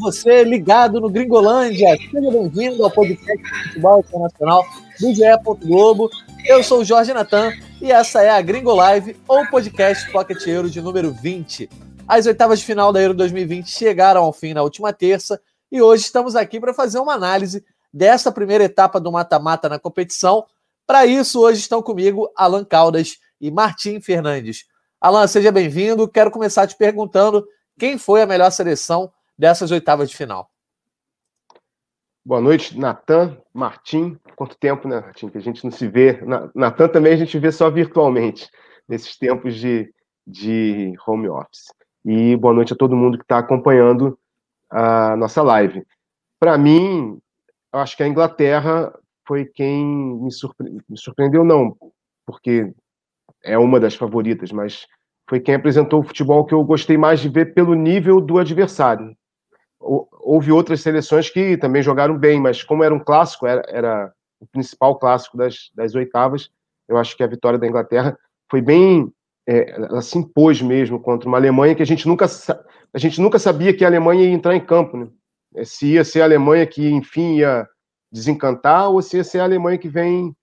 você ligado no Gringolândia. Seja bem-vindo ao podcast de futebol internacional do GE.Globo. Eu sou o Jorge Natan e essa é a Gringo Live, ou podcast Pocket Euro de número 20. As oitavas de final da Euro 2020 chegaram ao fim na última terça e hoje estamos aqui para fazer uma análise dessa primeira etapa do mata-mata na competição. Para isso, hoje estão comigo Alan Caldas e Martim Fernandes. Alan, seja bem-vindo. Quero começar te perguntando quem foi a melhor seleção dessas oitavas de final. Boa noite, Natan, Martim. Quanto tempo, né, Martim, que a gente não se vê. Natan também a gente vê só virtualmente, nesses tempos de home office. E boa noite a todo mundo que está acompanhando a nossa live. Para mim, eu acho que a Inglaterra foi quem me surpreendeu, não, porque é uma das favoritas, mas foi quem apresentou o futebol que eu gostei mais de ver pelo nível do adversário. Houve outras seleções que também jogaram bem, mas como era um clássico, era o principal clássico das oitavas, eu acho que a vitória da Inglaterra foi bem... ela se impôs mesmo contra uma Alemanha que a gente nunca sabia que a Alemanha ia entrar em campo, né? Se ia ser a Alemanha que, enfim, ia desencantar ou se ia ser a Alemanha que vem...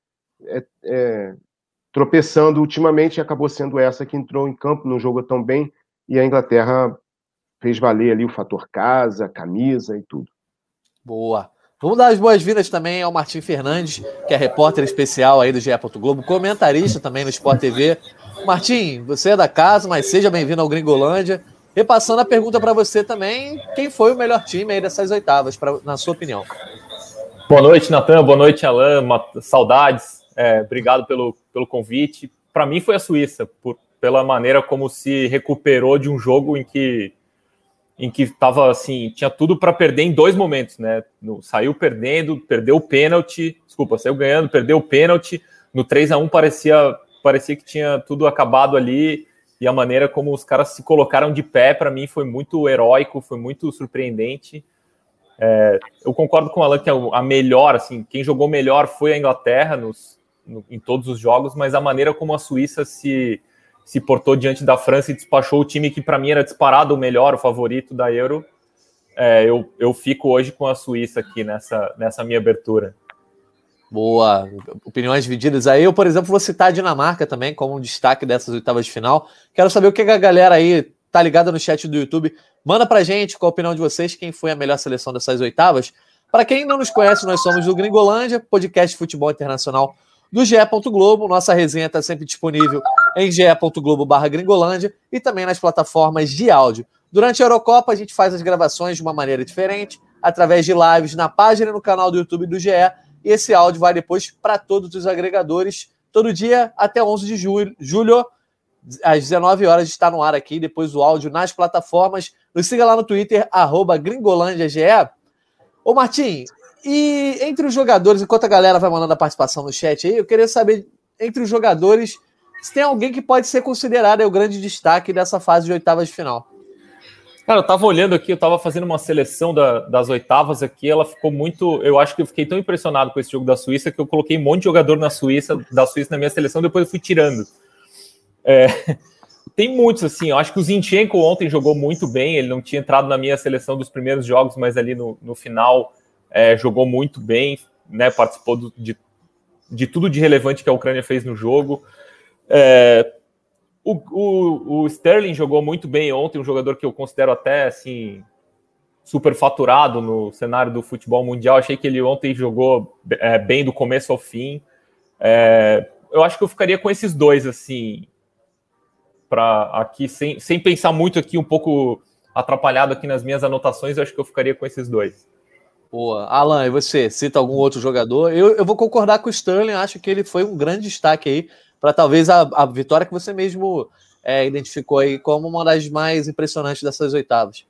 tropeçando ultimamente, acabou sendo essa que entrou em campo, não jogou tão bem, e a Inglaterra fez valer ali o fator casa, camisa e tudo. Boa. Vamos dar as boas-vindas também ao Martim Fernandes, que é repórter especial aí do GE. Globo, comentarista também no Sport TV. Martim, você é da casa, mas seja bem-vindo ao Gringolândia. Repassando a pergunta para você também, quem foi o melhor time aí dessas oitavas, na sua opinião? Boa noite, Natan, boa noite, Alan, saudades. Obrigado pelo convite. Para mim foi a Suíça, pela maneira como se recuperou de um jogo em que tava, assim, tinha tudo para perder em dois momentos, né? Saiu perdendo, perdeu o pênalti, saiu ganhando, perdeu o pênalti, no 3-1 parecia que tinha tudo acabado ali, e a maneira como os caras se colocaram de pé, para mim, foi muito heróico, foi muito surpreendente. Eu concordo com o Alan que a melhor, assim, quem jogou melhor foi a Inglaterra em todos os jogos, mas a maneira como a Suíça se portou diante da França e despachou o time que para mim era disparado o melhor, o favorito da Euro, eu fico hoje com a Suíça aqui nessa minha abertura. Boa, opiniões divididas aí. Eu, por exemplo, vou citar a Dinamarca também como um destaque dessas oitavas de final. Quero saber o que a galera aí tá ligada no chat do YouTube. Manda pra gente qual a opinião de vocês, quem foi a melhor seleção dessas oitavas. Para quem não nos conhece, nós somos do Gringolândia, podcast de futebol internacional do GE.Globo. Nossa resenha está sempre disponível em ge.globo/gringolândia e também nas plataformas de áudio. Durante a Eurocopa, a gente faz as gravações de uma maneira diferente, através de lives na página e no canal do YouTube do GE. E esse áudio vai depois para todos os agregadores, todo dia até 11 de julho, às 19 horas, está no ar aqui. Depois o áudio nas plataformas. Nos siga lá no Twitter, @gringolandiage. Ô, Martim... E entre os jogadores, enquanto a galera vai mandando a participação no chat aí, eu queria saber, entre os jogadores, se tem alguém que pode ser considerado o grande destaque dessa fase de oitavas de final. Cara, eu tava olhando aqui, eu tava fazendo uma seleção das oitavas aqui, ela ficou muito... Eu acho que eu fiquei tão impressionado com esse jogo da Suíça que eu coloquei um monte de jogador da Suíça na minha seleção, depois eu fui tirando. Tem muitos, assim, eu acho que o Zinchenko ontem jogou muito bem, ele não tinha entrado na minha seleção dos primeiros jogos, mas ali no final... jogou muito bem, né, participou de tudo de relevante que a Ucrânia fez no jogo. O Sterling jogou muito bem ontem, um jogador que eu considero até assim, superfaturado no cenário do futebol mundial. Achei que ele ontem jogou bem do começo ao fim. Eu acho que eu ficaria com esses dois, assim, para aqui, sem pensar muito aqui, um pouco atrapalhado aqui nas minhas anotações, eu acho que eu ficaria com esses dois. Boa. Alan, e você? Cita algum outro jogador? Eu vou concordar com o Sterling, acho que ele foi um grande destaque aí para talvez a vitória que você mesmo identificou aí como uma das mais impressionantes dessas oitavas.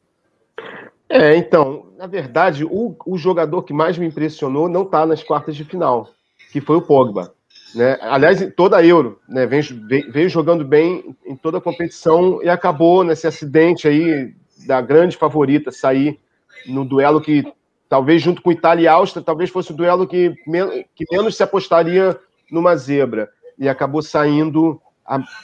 Então, na verdade, o jogador que mais me impressionou não está nas quartas de final, que foi o Pogba. Né? Aliás, em toda a Euro, né? Veio jogando bem em toda a competição e acabou nesse acidente aí da grande favorita sair no duelo que talvez junto com Itália e Áustria, talvez fosse o duelo que menos se apostaria numa zebra. E acabou saindo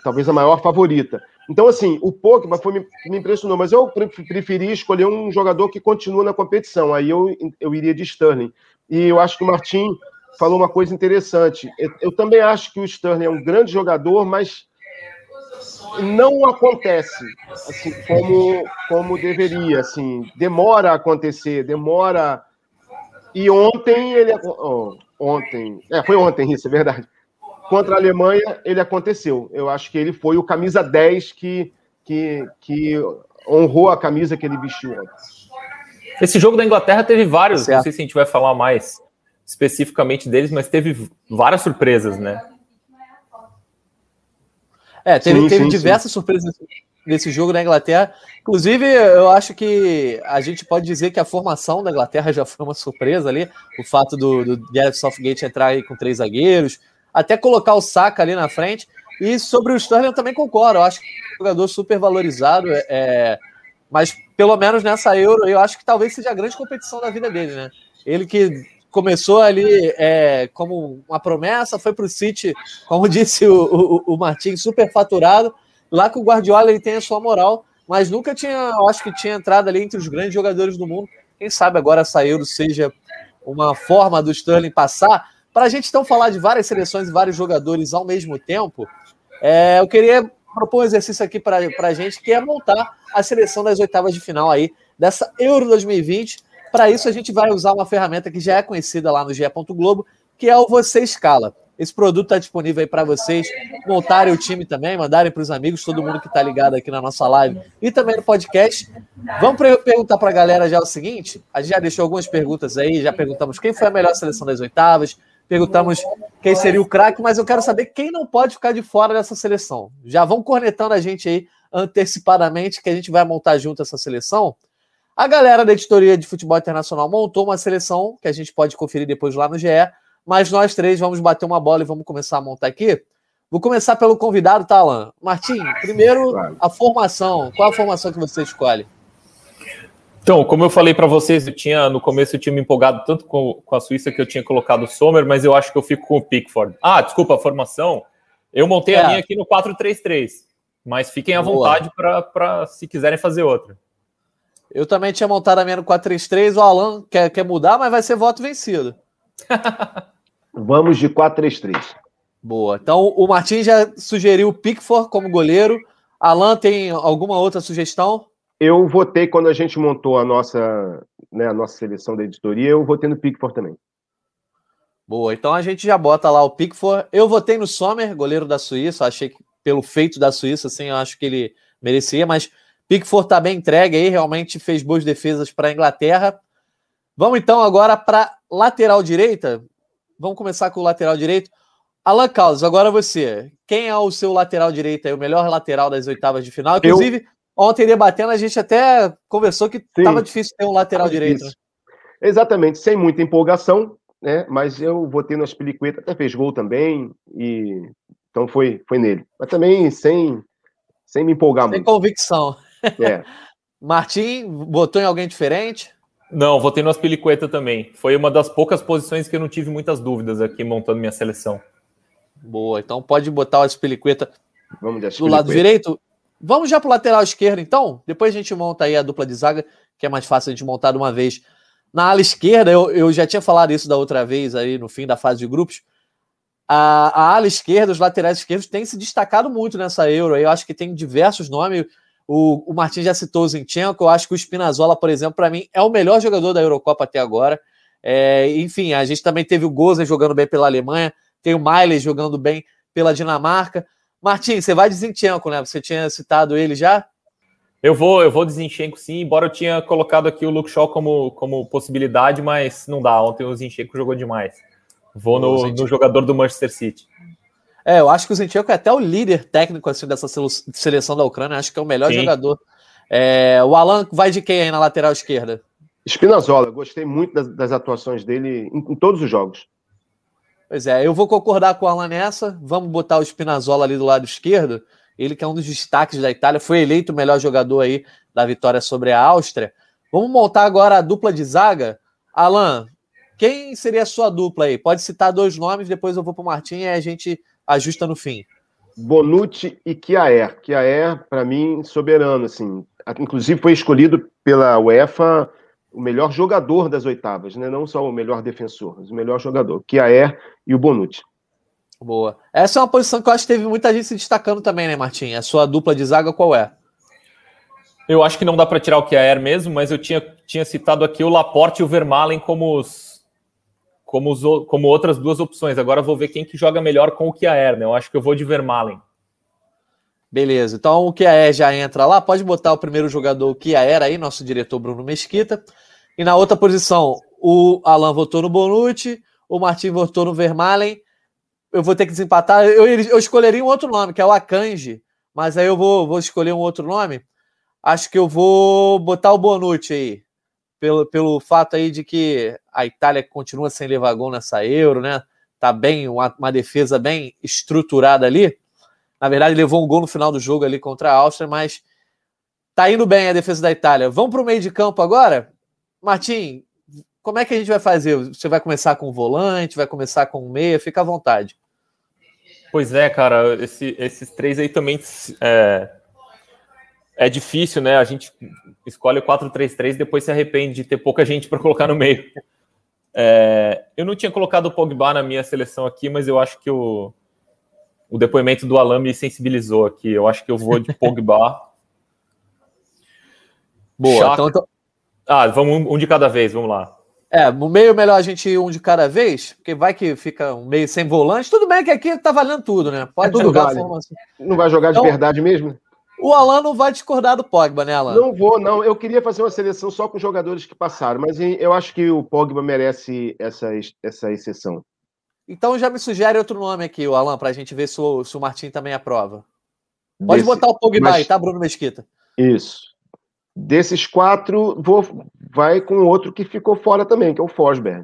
talvez a maior favorita. Então, assim, o Pogba me impressionou, mas eu preferi escolher um jogador que continua na competição. Aí eu iria de Sterling. E eu acho que o Martim falou uma coisa interessante. Eu também acho que o Sterling é um grande jogador, mas não acontece assim, como deveria. Assim, demora a acontecer, demora... E ontem ele... foi ontem, isso é verdade. Contra a Alemanha, ele aconteceu. Eu acho que ele foi o camisa 10 que honrou a camisa que ele vestiu. Esse jogo da Inglaterra teve vários, não sei se a gente vai falar mais especificamente deles, mas teve várias surpresas, né? Teve diversas surpresas nesse jogo da Inglaterra. Inclusive, eu acho que a gente pode dizer que a formação da Inglaterra já foi uma surpresa ali. O fato do Gareth Southgate entrar aí com 3 zagueiros, até colocar o Saka ali na frente. E sobre o Sterling eu também concordo. Eu acho que é um jogador super valorizado. Mas pelo menos nessa Euro, eu acho que talvez seja a grande competição da vida dele, né? Ele que começou ali como uma promessa, foi para o City, como disse o Martim, super faturado. Lá com o Guardiola ele tem a sua moral, mas nunca tinha entrado ali entre os grandes jogadores do mundo. Quem sabe agora essa Euro seja uma forma do Sterling passar. Para a gente então falar de várias seleções e vários jogadores ao mesmo tempo, eu queria propor um exercício aqui para a gente, que é montar a seleção das oitavas de final aí, dessa Euro 2020. Para isso a gente vai usar uma ferramenta que já é conhecida lá no GE.Globo, que é o Você Escala. Esse produto está disponível aí para vocês montarem o time também, mandarem para os amigos, todo mundo que está ligado aqui na nossa live e também no podcast. Vamos perguntar para a galera já o seguinte, a gente já deixou algumas perguntas aí, já perguntamos quem foi a melhor seleção das oitavas, perguntamos quem seria o craque, mas eu quero saber quem não pode ficar de fora dessa seleção. Já vão cornetando a gente aí antecipadamente, que a gente vai montar junto essa seleção. A galera da editoria de futebol internacional montou uma seleção, que a gente pode conferir depois lá no GE, mas nós três vamos bater uma bola e vamos começar a montar aqui. Vou começar pelo convidado, tá, Alan? Martim, primeiro a formação. Qual a formação que você escolhe? Então, como eu falei para vocês, eu tinha no começo o time empolgado tanto com a Suíça que eu tinha colocado o Sommer, mas eu acho que eu fico com o Pickford. Ah, desculpa, a formação. Eu montei a minha aqui no 4-3-3, mas fiquem à vontade para se quiserem fazer outra. Eu também tinha montado a minha no 4-3-3, o Alan quer mudar, mas vai ser voto vencido. Vamos de 4-3-3. Boa. Então, o Martim já sugeriu o Pickford como goleiro. Alan, tem alguma outra sugestão? Eu votei, quando a gente montou a nossa seleção da editoria, eu votei no Pickford também. Boa, então a gente já bota lá o Pickford. Eu votei no Sommer, goleiro da Suíça. Achei que pelo feito da Suíça, assim, eu acho que ele merecia, mas Pickford tá bem entregue aí, realmente fez boas defesas para a Inglaterra. Vamos então agora para lateral direita. Vamos começar com o lateral direito. Alan Caldas, agora você. Quem é o seu lateral direito aí, o melhor lateral das oitavas de final? Inclusive... Ontem, debatendo, a gente até conversou que estava difícil ter um lateral direito. Exatamente, sem muita empolgação, né? Mas eu votei no Azpilicueta, até fez gol também, e então foi nele. Mas também sem me empolgar muito. Sem convicção. Martim, votou em alguém diferente? Não, votei no Azpilicueta também. Foi uma das poucas posições que eu não tive muitas dúvidas aqui montando minha seleção. Boa, então pode botar o Azpilicueta do lado direito. Vamos já para o lateral esquerdo, então? Depois a gente monta aí a dupla de zaga, que é mais fácil a gente montar de uma vez. Na ala esquerda, eu já tinha falado isso da outra vez, aí no fim da fase de grupos. A ala esquerda, os laterais esquerdos, têm se destacado muito nessa Euro. Eu acho que tem diversos nomes. O Martin já citou o Zinchenko. Eu acho que o Spinazzola, por exemplo, para mim, é o melhor jogador da Eurocopa até agora. Enfim, a gente também teve o Gozan jogando bem pela Alemanha. Tem o Miley jogando bem pela Dinamarca. Martim, você vai de Zinchenko, né? Você tinha citado ele já? Eu vou de Zinchenko, sim, embora eu tinha colocado aqui o Luke Shaw como possibilidade, mas não dá. Ontem o Zinchenko jogou demais. Vou no jogador do Manchester City. Eu acho que o Zinchenko é até o líder técnico assim, dessa seleção da Ucrânia. Acho que é o melhor jogador. O Alan vai de quem aí na lateral esquerda? Spinazzola. Gostei muito das atuações dele em todos os jogos. Pois é, eu vou concordar com o Alan nessa. Vamos botar o Spinazzola ali do lado esquerdo. Ele que é um dos destaques da Itália. Foi eleito o melhor jogador aí da vitória sobre a Áustria. Vamos montar agora a dupla de zaga. Alan, quem seria a sua dupla aí? Pode citar 2 nomes, depois eu vou para o Martim e a gente ajusta no fim. Bonucci e Kjær. Kjær, para mim, soberano, assim. Inclusive foi escolhido pela UEFA o melhor jogador das oitavas, né? Não só o melhor defensor, mas o melhor jogador. Kjær e o Bonucci. Boa. Essa é uma posição que eu acho que teve muita gente se destacando também, né, Martim? A sua dupla de zaga qual é? Eu acho que não dá para tirar o Kjær mesmo, mas eu tinha citado aqui o Laporte e o Vermaelen como outras duas opções. Agora eu vou ver quem que joga melhor com o Kjær, né? Eu acho que eu vou de Vermaelen. Beleza, então o Kjær já entra lá. Pode botar o primeiro jogador, o Kjær aí, nosso diretor Bruno Mesquita. E na outra posição, o Alan votou no Bonucci, o Martim votou no Vermaelen. Eu vou ter que desempatar. Eu escolheria um outro nome, que é o Akanji, mas aí eu vou escolher um outro nome. Acho que eu vou botar o Bonucci aí, pelo fato aí de que a Itália continua sem levar gol nessa Euro, né? Tá bem, uma defesa bem estruturada ali. Na verdade, levou um gol no final do jogo ali contra a Áustria, mas tá indo bem a defesa da Itália. Vamos pro meio de campo agora? Martim, como é que a gente vai fazer? Você vai começar com o volante, vai começar com o meia? Fica à vontade. Pois é, cara, esses três aí também é difícil, né? A gente escolhe o 4-3-3 e depois se arrepende de ter pouca gente para colocar no meio. Eu não tinha colocado o Pogba na minha seleção aqui, mas eu acho que o depoimento do Alan me sensibilizou aqui. Eu acho que eu vou de Pogba. Boa, então... vamos um de cada vez, vamos lá. No meio melhor a gente ir um de cada vez, porque vai que fica um meio sem volante. Tudo bem que aqui tá valendo tudo, né? Pode jogar a formação. Não vai jogar de verdade mesmo? O Alan não vai discordar do Pogba, né, Alan? Não vou, não. Eu queria fazer uma seleção só com os jogadores que passaram, mas eu acho que o Pogba merece essa exceção. Então já me sugere outro nome aqui, o Alan, pra gente ver se o Martim também aprova. Pode botar o Pogba aí, tá, Bruno Mesquita? Isso. Desses quatro, vai com outro que ficou fora também, que é o Forsberg.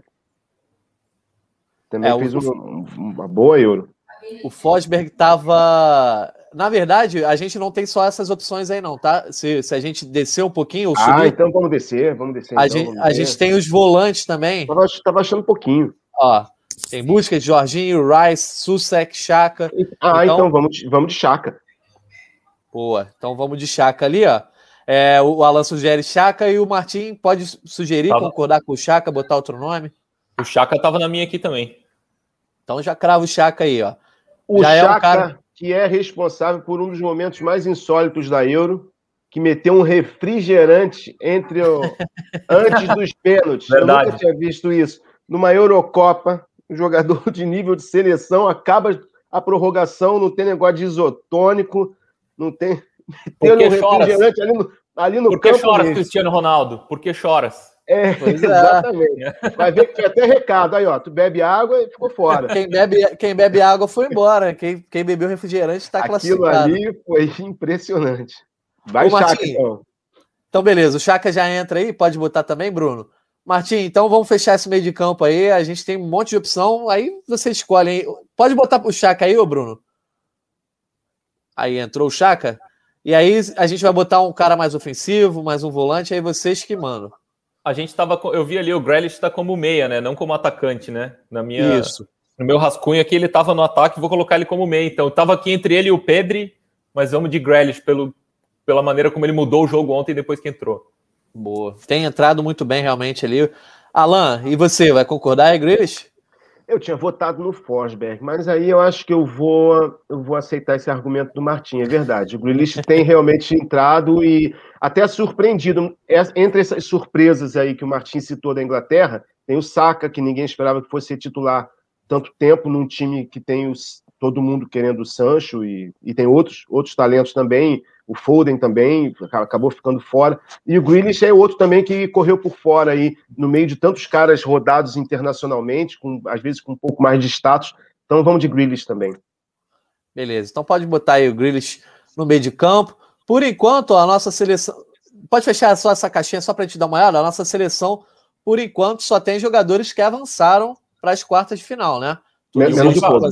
Também fez uma boa Euro. O Forsberg tava... Na verdade, a gente não tem só essas opções aí não, tá? Se a gente descer um pouquinho ou subir... então vamos descer. A gente tem os volantes também. Tava achando um pouquinho. Ó, tem Busquets, Jorginho, Rice, Susek, Xhaka. Então vamos de Xhaka. Boa, então vamos de Xhaka ali, ó. O Alan sugere Xhaka e o Martim pode sugerir, concordar com o Xhaka, botar outro nome? O Xhaka estava na minha aqui também. Então já cravo o Xhaka aí, ó. O Xhaka é um cara que é responsável por um dos momentos mais insólitos da Euro, que meteu um refrigerante antes dos pênaltis. Verdade. Eu nunca tinha visto isso. Numa Eurocopa, um jogador de nível de seleção acaba a prorrogação, não tem negócio de isotônico, não tem... Porque choras? Ali no Por que choras, mesmo. Cristiano Ronaldo? Por que choras? Exatamente. Vai ver que tinha até recado. Aí, ó, tu bebe água e ficou fora. Quem bebe água foi embora. Quem bebeu refrigerante está classificado. Aquilo ali foi impressionante. Vai, Xhaka, então, beleza. O Xhaka já entra aí. Pode botar também, Bruno. Martim, então vamos fechar esse meio de campo aí. A gente tem um monte de opção. Aí você escolhe. Hein? Pode botar o Xhaka aí, ô Bruno? Aí entrou o Xhaka. E aí a gente vai botar um cara mais ofensivo, mais um volante, aí vocês que mandam. A gente tava... Eu vi ali, o Grealish tá como meia, né? Não como atacante, né? Na minha... Isso. No meu rascunho aqui, ele tava no ataque, vou colocar ele como meia. Então, eu tava aqui entre ele e o Pedri, mas vamos de Grealish pela maneira como ele mudou o jogo ontem depois que entrou. Boa. Tem entrado muito bem, realmente, ali. Alan, e você? Vai concordar, Grealish? Eu tinha votado no Forsberg, mas aí eu acho que eu vou aceitar esse argumento do Martim, é verdade. O Grealish tem realmente entrado e até surpreendido. Entre essas surpresas aí que o Martim citou da Inglaterra, tem o Xhaka, que ninguém esperava que fosse titular tanto tempo num time que tem todo mundo querendo o Sancho e tem outros talentos também, o Foden também, acabou ficando fora. E o Grealish é outro também que correu por fora aí, no meio de tantos caras rodados internacionalmente, às vezes com um pouco mais de status. Então vamos de Grealish também. Beleza, então pode botar aí o Grealish no meio de campo. Por enquanto, a nossa seleção... Pode fechar só essa caixinha só para a gente dar uma olhada? A nossa seleção, por enquanto, só tem jogadores que avançaram para as quartas de final, né? Menos o Pogba.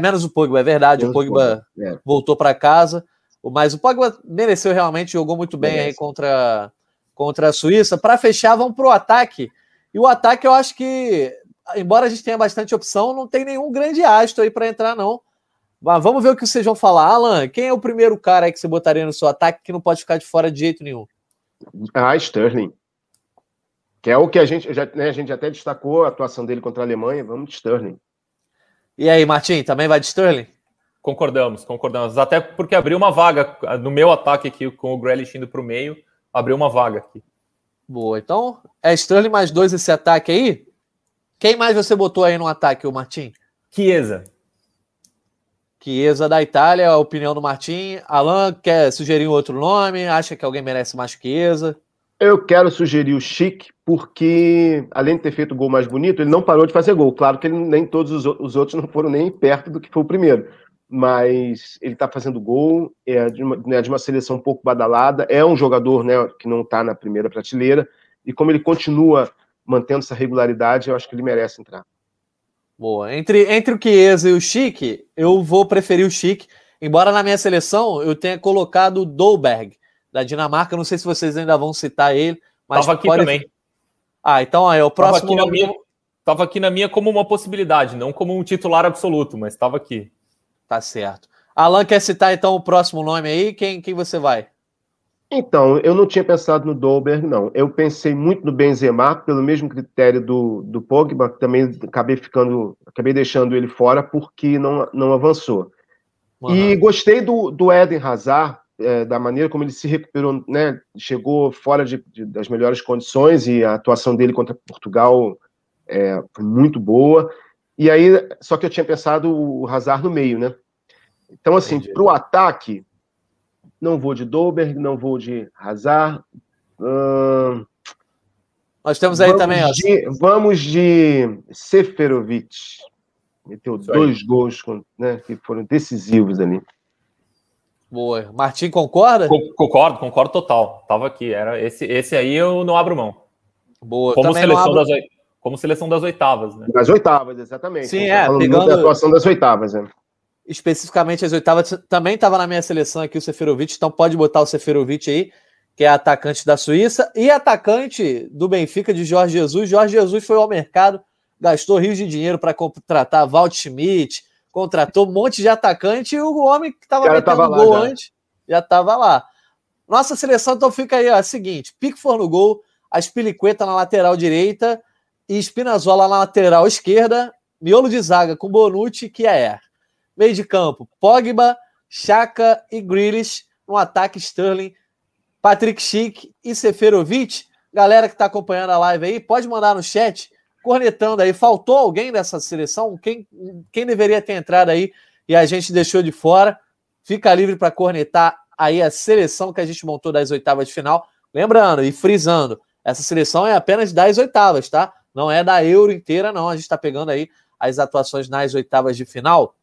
Menos o Pogba, é verdade. Menos o Pogba voltou para casa. Mas o Pogba mereceu realmente, jogou muito bem aí contra a Suíça. Para fechar, vamos para o ataque. E o ataque, eu acho que, embora a gente tenha bastante opção, não tem nenhum grande astro aí para entrar, não. Mas vamos ver o que vocês vão falar. Alan, quem é o primeiro cara aí que você botaria no seu ataque que não pode ficar de fora de jeito nenhum? Ah, Sterling. Que é o que a gente até destacou a atuação dele contra a Alemanha. Vamos de Sterling. E aí, Martim, também vai de Sterling? Concordamos. Até porque abriu uma vaga no meu ataque aqui, com o Grealish indo para o meio, abriu uma vaga aqui. Boa, então é Sterling mais dois esse ataque aí? Quem mais você botou aí no ataque, o Martim? Chiesa da Itália, a opinião do Martim. Alan, quer sugerir outro nome? Acha que alguém merece mais Chiesa? Eu quero sugerir o Schick, porque além de ter feito o gol mais bonito, ele não parou de fazer gol. Claro que ele, nem todos os outros não foram nem perto do que foi o primeiro, mas ele está fazendo gol, é de uma seleção um pouco badalada, é um jogador, né, que não está na primeira prateleira, e como ele continua mantendo essa regularidade, eu acho que ele merece entrar. Boa, entre o Chiesa e o Schick, eu vou preferir o Schick, embora na minha seleção eu tenha colocado o Dolberg, da Dinamarca, não sei se vocês ainda vão citar ele, mas tava aqui também. Ah, então aí, o próximo... Tava aqui na minha como uma possibilidade, não como um titular absoluto, mas tava aqui. Tá certo. Alan, quer citar então o próximo nome aí? Quem você vai? Então, eu não tinha pensado no Dolberg, não. Eu pensei muito no Benzema, pelo mesmo critério do Pogba, que também acabei deixando ele fora porque não avançou. Mano. E gostei do Eden Hazard, da maneira como ele se recuperou, né? Chegou fora das melhores condições, e a atuação dele contra Portugal foi muito boa. E aí, só que eu tinha pensado o Hazard no meio, né? Então, assim, para o ataque, não vou de Dolberg, não vou de Hazard. Nós temos aí também... Vamos de Seferovic. Meteu dois gols, né, que foram decisivos ali. Boa. Martim, concorda? Concordo total. Tava aqui. Era esse aí eu não abro mão. Boa. Como seleção das oitavas. Como seleção das oitavas, né? Das oitavas, exatamente. Sim, pegando a atuação das oitavas, né? Especificamente as oitavas. Também estava na minha seleção aqui o Seferovic, então pode botar o Seferovic aí, que é atacante da Suíça e atacante do Benfica de Jorge Jesus. Jorge Jesus foi ao mercado, gastou rios de dinheiro para contratar Walt Schmidt, contratou um monte de atacante, e o homem que estava metendo gol lá, antes já estava lá. Nossa seleção, então, fica aí, ó, a seguinte: Pickford no gol, Azpilicueta na lateral direita, e Spinazzola na lateral esquerda, miolo de zaga com Bonucci e Kjær. Meio de campo, Pogba, Xhaka e Grealish, no ataque Sterling, Patrick Schick e Seferovic. Galera que está acompanhando a live aí, pode mandar no chat, cornetando aí. Faltou alguém dessa seleção? Quem deveria ter entrado aí e a gente deixou de fora? Fica livre para cornetar aí a seleção que a gente montou das oitavas de final. Lembrando e frisando, essa seleção é apenas das oitavas, tá? Não é da Euro inteira, não. A gente está pegando aí as atuações nas oitavas de final.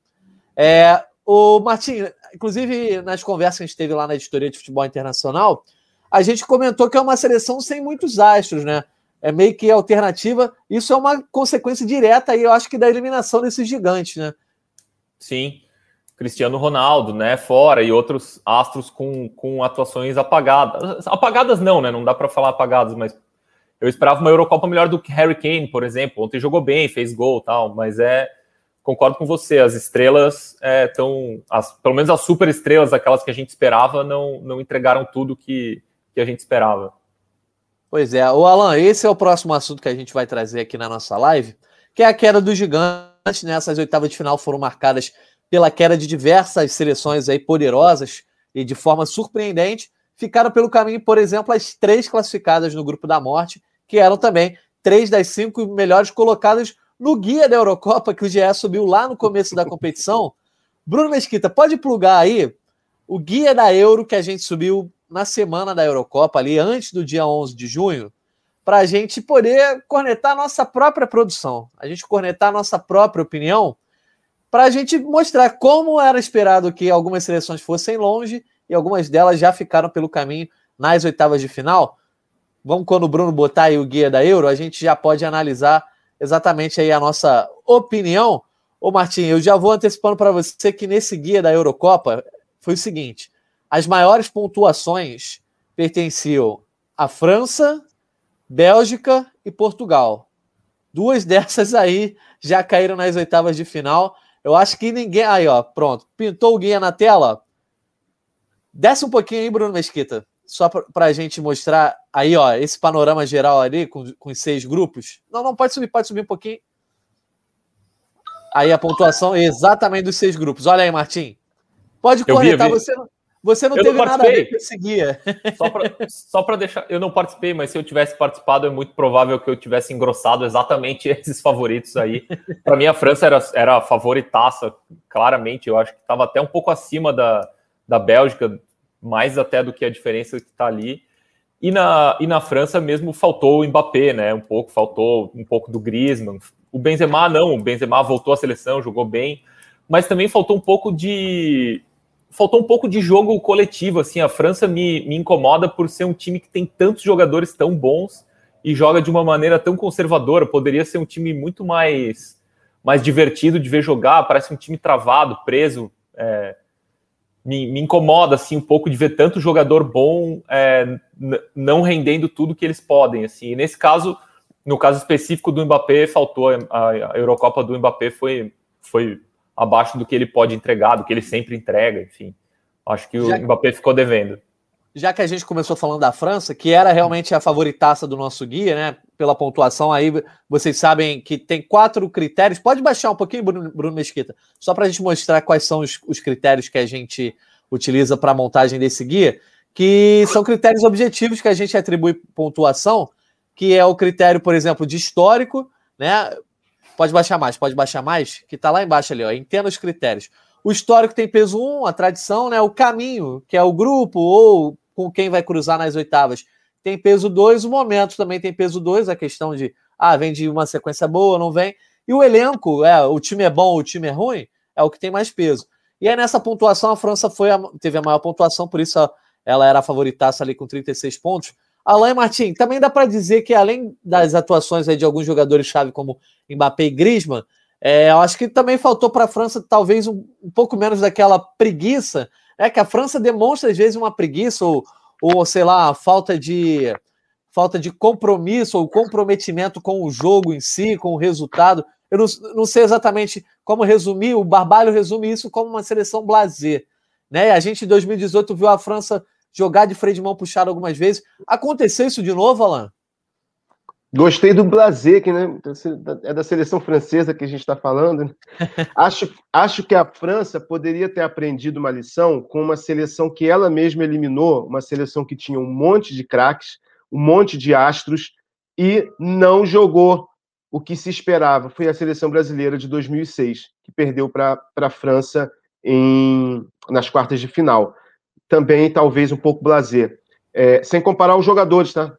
O Martim, inclusive, nas conversas que a gente teve lá na editoria de futebol internacional, a gente comentou que é uma seleção sem muitos astros, né? É meio que alternativa. Isso é uma consequência direta aí, eu acho, que da eliminação desses gigantes, né? Sim. Cristiano Ronaldo, né, fora, e outros astros com atuações apagadas. Apagadas não, né? Não dá para falar apagadas, mas... Eu esperava uma Eurocopa melhor do que Harry Kane, por exemplo. Ontem jogou bem, fez gol e tal, mas concordo com você, as estrelas estão... Pelo menos as super estrelas, aquelas que a gente esperava, não entregaram tudo que a gente esperava. Pois é. O Alan, esse é o próximo assunto que a gente vai trazer aqui na nossa live, que é a queda dos gigantes, né? Essas oitavas de final foram marcadas pela queda de diversas seleções aí poderosas e de forma surpreendente. Ficaram pelo caminho, por exemplo, as três classificadas no grupo da morte, que eram também três das cinco melhores colocadas no guia da Eurocopa, que o GE subiu lá no começo da competição. Bruno Mesquita, pode plugar aí o guia da Euro que a gente subiu na semana da Eurocopa, ali antes do dia 11 de junho, para a gente poder cornetar a nossa própria produção, a gente cornetar a nossa própria opinião, para a gente mostrar como era esperado que algumas seleções fossem longe e algumas delas já ficaram pelo caminho nas oitavas de final. Vamos, quando o Bruno botar aí o guia da Euro, a gente já pode analisar exatamente aí a nossa opinião. Ô Martim, eu já vou antecipando para você que nesse guia da Eurocopa foi o seguinte: as maiores pontuações pertenciam à França, Bélgica e Portugal. Duas dessas aí já caíram nas oitavas de final, Eu acho que ninguém... Aí, ó, pronto. Pintou o guia na tela. Desce um pouquinho aí, Bruno Mesquita. Só para a gente mostrar aí, ó, esse panorama geral ali com os 6 grupos. Não, não, pode subir um pouquinho. Aí a pontuação é exatamente dos 6 grupos. Olha aí, Martim. Pode corretar, você não teve nada a ver com esse guia. Só para deixar... Eu não participei, mas se eu tivesse participado, é muito provável que eu tivesse engrossado exatamente esses favoritos aí. Para mim, a França era a favoritaça, claramente. Eu acho que estava até um pouco acima da Bélgica, mais até do que a diferença que está ali. E na França mesmo faltou o Mbappé, né? Faltou um pouco do Griezmann. O Benzema não, o Benzema voltou à seleção, jogou bem, mas também faltou um pouco de jogo coletivo, assim. A França me incomoda por ser um time que tem tantos jogadores tão bons e joga de uma maneira tão conservadora. Poderia ser um time muito mais divertido de ver jogar, parece um time travado, preso. Me incomoda, assim, um pouco de ver tanto jogador bom não rendendo tudo que eles podem, assim. E nesse caso, no caso específico do Mbappé, faltou. A Eurocopa do Mbappé foi abaixo do que ele pode entregar, do que ele sempre entrega, enfim. Acho que o Mbappé ficou devendo. Já que a gente começou falando da França, que era realmente a favoritaça do nosso guia, né? Pela pontuação aí, vocês sabem que tem 4 critérios. Pode baixar um pouquinho, Bruno Mesquita, só para a gente mostrar quais são os critérios que a gente utiliza para a montagem desse guia, que são critérios objetivos que a gente atribui pontuação, que é o critério, por exemplo, de histórico, né? Pode baixar mais, que está lá embaixo ali, ó. Entenda os critérios. O histórico tem peso 1, a tradição, né? O caminho, que é o grupo ou com quem vai cruzar nas oitavas, tem peso 2, o momento também tem peso 2, a questão de, vem de uma sequência boa, não vem, e o elenco, o time é bom, o time é ruim, é o que tem mais peso. E aí nessa pontuação, a França teve a maior pontuação, por isso ela era a favoritaça ali com 36 pontos. Alain Martin, também dá para dizer que além das atuações aí de alguns jogadores-chave como Mbappé e Griezmann, eu acho que também faltou para a França talvez um pouco menos daquela preguiça, que a França demonstra às vezes uma preguiça ou sei lá, falta de compromisso ou comprometimento com o jogo em si, com o resultado. Eu não sei exatamente como resumir, o Barbalho resume isso como uma seleção blasé, né? A gente em 2018 viu a França jogar de freio de mão puxado algumas vezes. Aconteceu isso de novo, Alan? Gostei do blasé, que, né, é da seleção francesa que a gente está falando, né? acho que a França poderia ter aprendido uma lição com uma seleção que ela mesma eliminou, uma seleção que tinha um monte de craques, um monte de astros, e não jogou o que se esperava. Foi a seleção brasileira de 2006, que perdeu para a França nas quartas de final. Também, talvez, um pouco blasé. Sem comparar os jogadores, tá?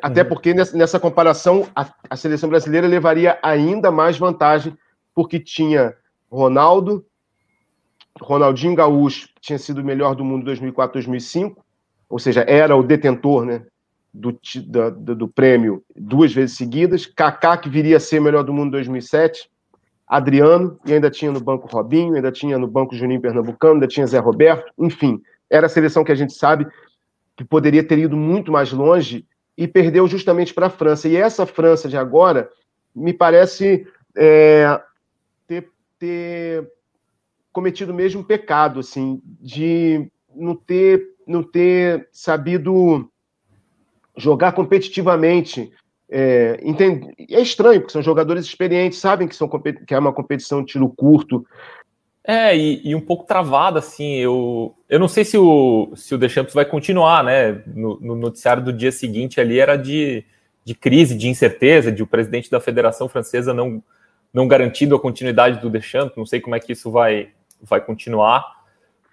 Até porque nessa comparação a seleção brasileira levaria ainda mais vantagem, porque tinha Ronaldinho Gaúcho, tinha sido o melhor do mundo em 2004, 2005, ou seja, era o detentor, né, do prêmio 2 vezes seguidas, Kaká, que viria a ser o melhor do mundo em 2007, Adriano, e ainda tinha no banco Robinho, ainda tinha no banco Juninho Pernambucano, ainda tinha Zé Roberto, enfim, era a seleção que a gente sabe que poderia ter ido muito mais longe, e perdeu justamente para a França. E essa França de agora, me parece ter cometido o mesmo pecado, assim, de não ter sabido jogar competitivamente. É estranho, porque são jogadores experientes, sabem que é uma competição de tiro curto. E um pouco travada, assim. Eu não sei se o Deschamps vai continuar, né? No noticiário do dia seguinte ali era de crise, de incerteza, de o presidente da Federação Francesa não garantindo a continuidade do Deschamps. Não sei como é que isso vai continuar.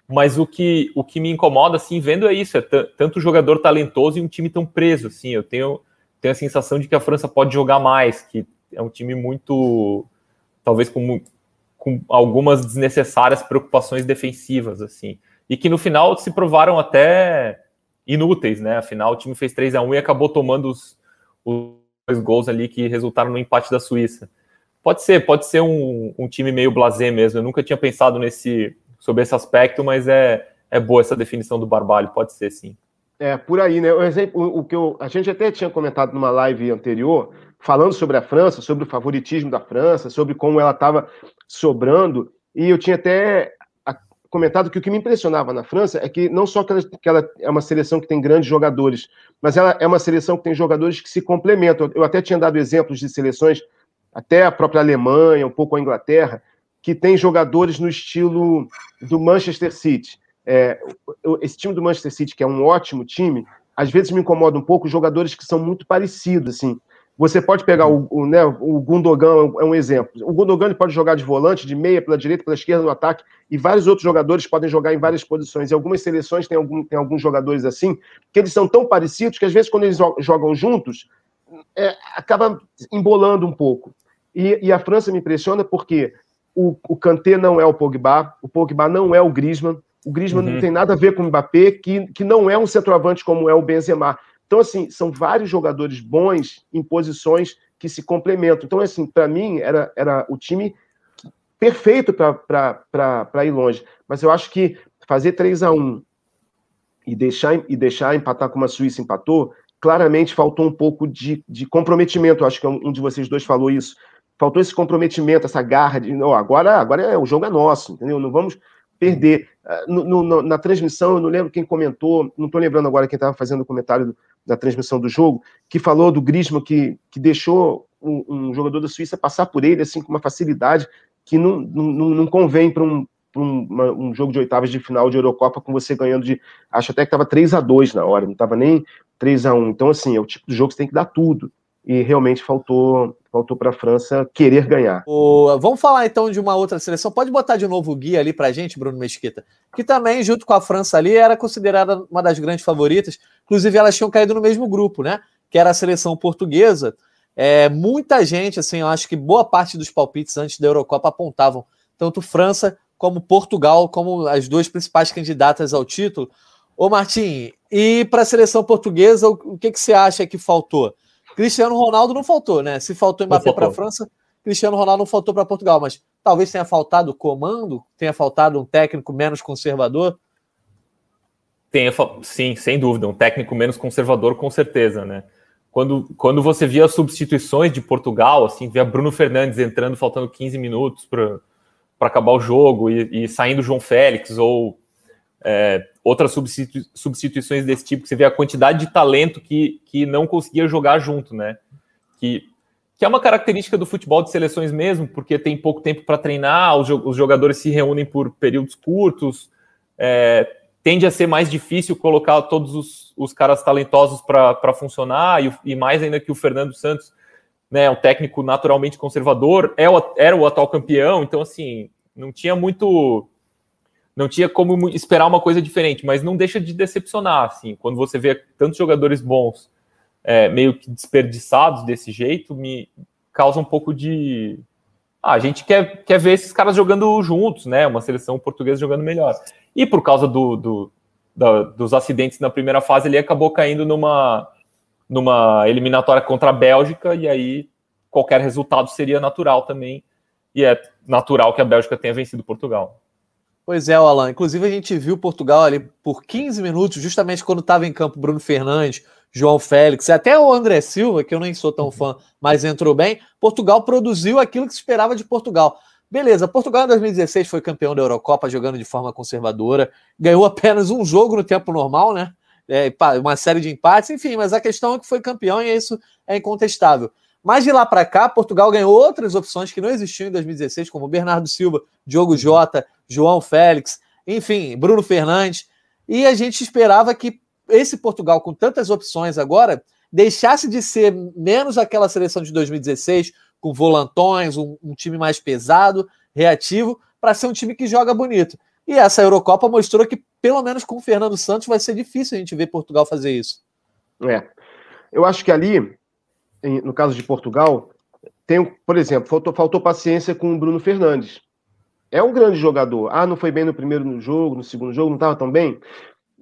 Mas o que me incomoda, assim, vendo é isso. É tanto jogador talentoso e um time tão preso, assim. Eu tenho a sensação de que a França pode jogar mais, que é um time muito... talvez com algumas desnecessárias preocupações defensivas, assim, e que no final se provaram até inúteis, né? Afinal, o time fez 3-1 e acabou tomando os 2 gols ali que resultaram no empate da Suíça. Pode ser um time meio blasé mesmo. Eu nunca tinha pensado sobre esse aspecto, mas é boa essa definição do Barbalho, pode ser, sim. Por aí, né? A gente até tinha comentado numa live anterior, falando sobre a França, sobre o favoritismo da França, sobre como ela estava sobrando, E eu tinha até comentado que o que me impressionava na França é que não só que ela é uma seleção que tem grandes jogadores, mas ela é uma seleção que tem jogadores que se complementam. Eu até tinha dado exemplos de seleções, até a própria Alemanha, um pouco a Inglaterra, que tem jogadores no estilo do Manchester City. Esse time do Manchester City, que é um ótimo time, às vezes me incomoda um pouco os jogadores que são muito parecidos, assim. Você pode pegar o Gundogan, é um exemplo. O Gundogan ele pode jogar de volante, de meia, pela direita, pela esquerda, no ataque, e vários outros jogadores podem jogar em várias posições. E algumas seleções têm alguns jogadores assim, que eles são tão parecidos que às vezes quando eles jogam juntos, acaba embolando um pouco. E a França me impressiona porque o Kanté não é o Pogba não é o Griezmann, não tem nada a ver com o Mbappé, que não é um centroavante como é o Benzema. Então, assim, são vários jogadores bons em posições que se complementam. Então, assim, para mim, era o time perfeito para ir longe. Mas eu acho que fazer 3-1 e deixar empatar como a Suíça empatou, claramente faltou um pouco de comprometimento. Eu acho que um de vocês dois falou isso. Faltou esse comprometimento, essa garra de não, agora o jogo é nosso, entendeu? Não vamos perder. Na transmissão, eu não lembro quem comentou, não estou lembrando agora quem estava fazendo o comentário da transmissão do jogo, que falou do Griezmann que deixou um jogador da Suíça passar por ele assim com uma facilidade que não convém para um jogo de oitavas de final de Eurocopa com você ganhando de... Acho até que estava 3-2 na hora, não estava nem 3-1. Então, assim, é o tipo de jogo que você tem que dar tudo. E realmente faltou para a França querer ganhar. Vamos falar então de uma outra seleção. Pode botar de novo o guia ali para a gente, Bruno Mesquita, que também, junto com a França ali, era considerada uma das grandes favoritas. Inclusive, elas tinham caído no mesmo grupo, né? Que era a seleção portuguesa. Muita gente, assim, eu acho que boa parte dos palpites antes da Eurocopa apontavam tanto França como Portugal como as duas principais candidatas ao título. Ô, Martim, e para a seleção portuguesa, o que você acha que faltou? Cristiano Ronaldo não faltou, né? Se faltou Mbappé para a França, Cristiano Ronaldo não faltou para Portugal, mas talvez tenha faltado comando, tenha faltado um técnico menos conservador. Sim, sem dúvida, um técnico menos conservador, com certeza, né? Quando você via as substituições de Portugal, assim, via Bruno Fernandes entrando, faltando 15 minutos para acabar o jogo e saindo João Félix ou outras substituições desse tipo, que você vê a quantidade de talento que não conseguia jogar junto, né? Que é uma característica do futebol de seleções mesmo, porque tem pouco tempo para treinar, os jogadores se reúnem por períodos curtos, tende a ser mais difícil colocar todos os caras talentosos para funcionar, e mais ainda que o Fernando Santos, né, um técnico naturalmente conservador, era o atual campeão, então, assim, não tinha como esperar uma coisa diferente, mas não deixa de decepcionar, assim, quando você vê tantos jogadores bons meio que desperdiçados desse jeito, me causa um pouco de... a gente quer ver esses caras jogando juntos, né, uma seleção portuguesa jogando melhor. E por causa dos acidentes na primeira fase, ele acabou caindo numa eliminatória contra a Bélgica, e aí qualquer resultado seria natural também, e é natural que a Bélgica tenha vencido Portugal. Pois é, Alan. Inclusive, a gente viu Portugal ali por 15 minutos, justamente quando estava em campo Bruno Fernandes, João Félix, até o André Silva, que eu nem sou tão fã, mas entrou bem. Portugal produziu aquilo que se esperava de Portugal. Beleza, Portugal em 2016 foi campeão da Eurocopa, jogando de forma conservadora, ganhou apenas um jogo no tempo normal, né? Uma série de empates, enfim, mas a questão é que foi campeão e isso é incontestável. Mas de lá para cá, Portugal ganhou outras opções que não existiam em 2016, como Bernardo Silva, Diogo Jota, João Félix, enfim, Bruno Fernandes. E a gente esperava que esse Portugal, com tantas opções agora, deixasse de ser menos aquela seleção de 2016, com volantões, um time mais pesado, reativo, para ser um time que joga bonito. E essa Eurocopa mostrou que, pelo menos com o Fernando Santos, vai ser difícil a gente ver Portugal fazer isso. Eu acho que ali... No caso de Portugal, por exemplo, faltou paciência com o Bruno Fernandes. É um grande jogador. Não foi bem no primeiro jogo, no segundo jogo, não estava tão bem.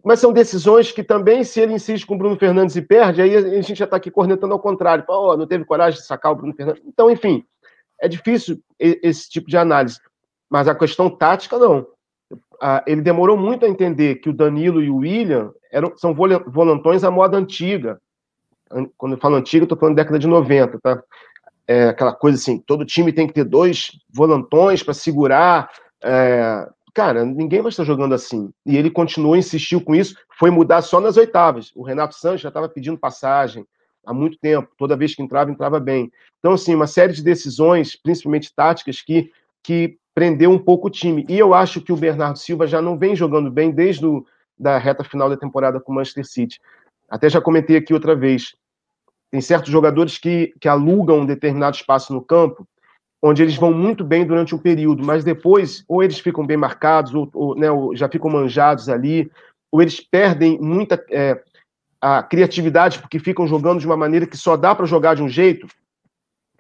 Mas são decisões que também, se ele insiste com o Bruno Fernandes e perde, aí a gente já está aqui cornetando ao contrário. Não teve coragem de sacar o Bruno Fernandes. Então, enfim, é difícil esse tipo de análise. Mas a questão tática, não. Ele demorou muito a entender que o Danilo e o William são volantões à moda antiga. Quando eu falo antigo, eu tô falando década de 90, tá? Aquela coisa assim, todo time tem que ter dois volantões para segurar, Cara, ninguém vai estar jogando assim. E ele continuou, insistiu com isso, foi mudar só nas oitavas. O Renato Sanches já estava pedindo passagem há muito tempo. Toda vez que entrava, entrava bem. Então, assim, uma série de decisões, principalmente táticas, que prendeu um pouco o time. E eu acho que o Bernardo Silva já não vem jogando bem desde da reta final da temporada com o Manchester City. Até já comentei aqui outra vez. Tem certos jogadores que alugam um determinado espaço no campo, onde eles vão muito bem durante um período, mas depois ou eles ficam bem marcados, ou já ficam manjados ali, ou eles perdem muita a criatividade, porque ficam jogando de uma maneira que só dá para jogar de um jeito.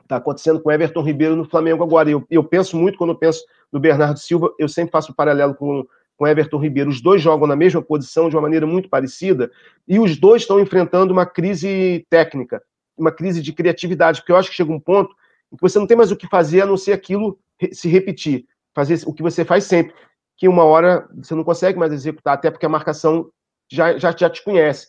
Está acontecendo com o Everton Ribeiro no Flamengo agora. Eu penso muito, quando eu penso no Bernardo Silva, eu sempre faço um paralelo com Everton Ribeiro. Os dois jogam na mesma posição de uma maneira muito parecida, e os dois estão enfrentando uma crise técnica, uma crise de criatividade, porque eu acho que chega um ponto em que você não tem mais o que fazer a não ser aquilo se repetir, fazer o que você faz sempre, que uma hora você não consegue mais executar, até porque a marcação já te conhece.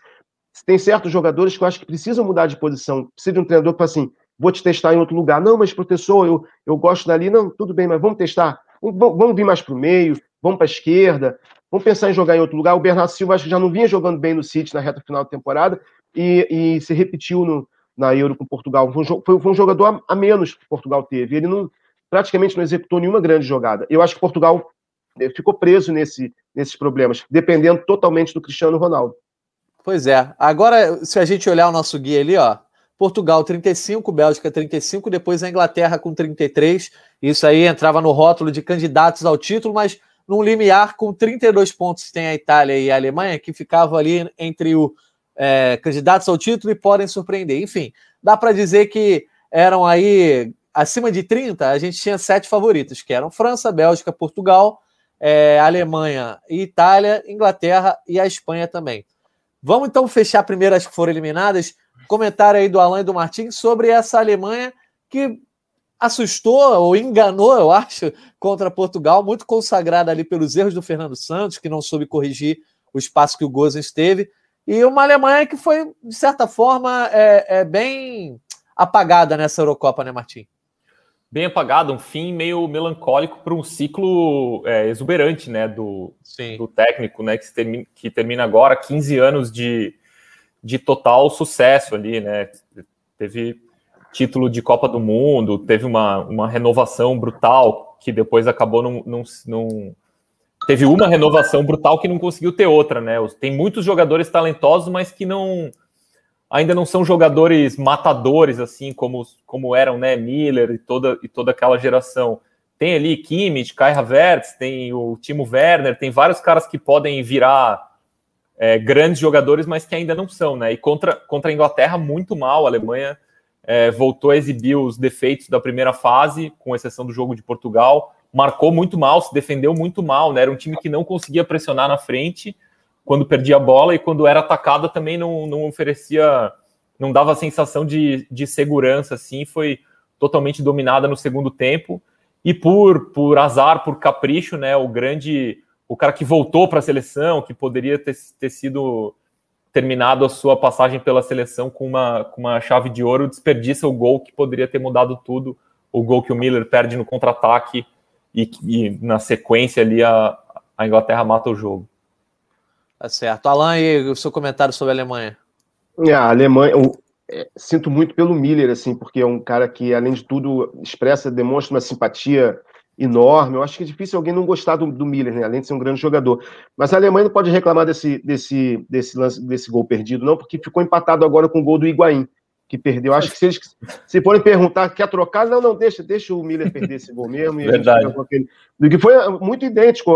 Tem certos jogadores que eu acho que precisam mudar de posição, precisa de um treinador que fala assim: vou te testar em outro lugar. Não, mas professor, eu gosto dali. Não, tudo bem, mas vamos testar, vamos vir mais para o meio, vamos para a esquerda, vamos pensar em jogar em outro lugar. O Bernardo Silva acho que já não vinha jogando bem no City na reta final da temporada, e se repetiu na Euro com Portugal. Foi um jogador a menos que Portugal teve. Ele praticamente não executou nenhuma grande jogada. Eu acho que Portugal ficou preso nesses problemas, dependendo totalmente do Cristiano Ronaldo. Pois é. Agora, se a gente olhar o nosso guia ali, ó, Portugal 35, Bélgica 35, depois a Inglaterra com 33. Isso aí entrava no rótulo de candidatos ao título, mas num limiar com 32 pontos tem a Itália e a Alemanha, que ficavam ali entre o candidatos ao título e podem surpreender. Enfim, dá para dizer que eram aí, acima de 30, a gente tinha 7 favoritos, que eram França, Bélgica, Portugal, Alemanha e Itália, Inglaterra e a Espanha também. Vamos então fechar primeiro as que foram eliminadas. Comentário aí do Alan e do Martim sobre essa Alemanha que assustou ou enganou, eu acho, contra Portugal, muito consagrada ali pelos erros do Fernando Santos, que não soube corrigir o espaço que o Gozens teve, e uma Alemanha que foi, de certa forma, bem apagada nessa Eurocopa, né, Martim? Bem apagada, um fim meio melancólico para um ciclo exuberante, né, do técnico, né, que termina agora 15 anos de total sucesso ali, né, teve título de Copa do Mundo, teve uma renovação brutal, que depois acabou não teve uma renovação brutal que não conseguiu ter outra, né? Tem muitos jogadores talentosos, mas que ainda não são jogadores matadores, assim, como eram, né, Müller e toda aquela geração. Tem ali Kimmich, Kai Havertz, tem o Timo Werner, tem vários caras que podem virar grandes jogadores, mas que ainda não são, né? E contra a Inglaterra, muito mal. A Alemanha voltou a exibir os defeitos da primeira fase, com exceção do jogo de Portugal, marcou muito mal, se defendeu muito mal, né? Era um time que não conseguia pressionar na frente quando perdia a bola, e quando era atacada também não oferecia, não dava a sensação de segurança, assim. Foi totalmente dominada no segundo tempo, e por azar, por capricho, né? O cara que voltou para a seleção, que poderia ter sido terminado a sua passagem pela seleção com uma chave de ouro, desperdiça o gol que poderia ter mudado tudo, o gol que o Müller perde no contra-ataque, e na sequência ali a Inglaterra mata o jogo. Tá certo. Alan, e o seu comentário sobre a Alemanha? A Alemanha, eu sinto muito pelo Müller, assim, porque é um cara que, além de tudo, demonstra uma simpatia enorme. Eu acho que é difícil alguém não gostar do Müller, né? Além de ser um grande jogador. Mas a Alemanha não pode reclamar desse gol perdido, não, porque ficou empatado agora com o gol do Higuaín, que perdeu. Acho que se forem perguntar, quer trocar? Não, deixa o Müller perder esse gol mesmo. Verdade. E que foi muito idêntico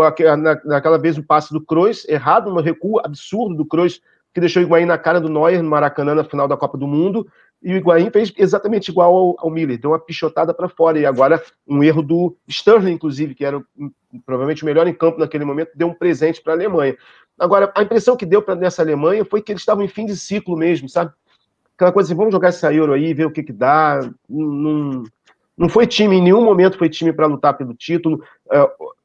naquela vez, o passe do Kroos, errado, um recuo absurdo do Kroos, que deixou o Higuaín na cara do Neuer, no Maracanã, na final da Copa do Mundo. E o Higuaín fez exatamente igual ao Müller, deu uma pichotada para fora, e agora um erro do Sterling, inclusive, que era provavelmente o melhor em campo naquele momento, deu um presente para a Alemanha. Agora, a impressão que deu nessa Alemanha foi que eles estavam em fim de ciclo mesmo, sabe? Aquela coisa assim, vamos jogar essa Euro aí, ver o que dá. Não foi time, em nenhum momento foi time para lutar pelo título,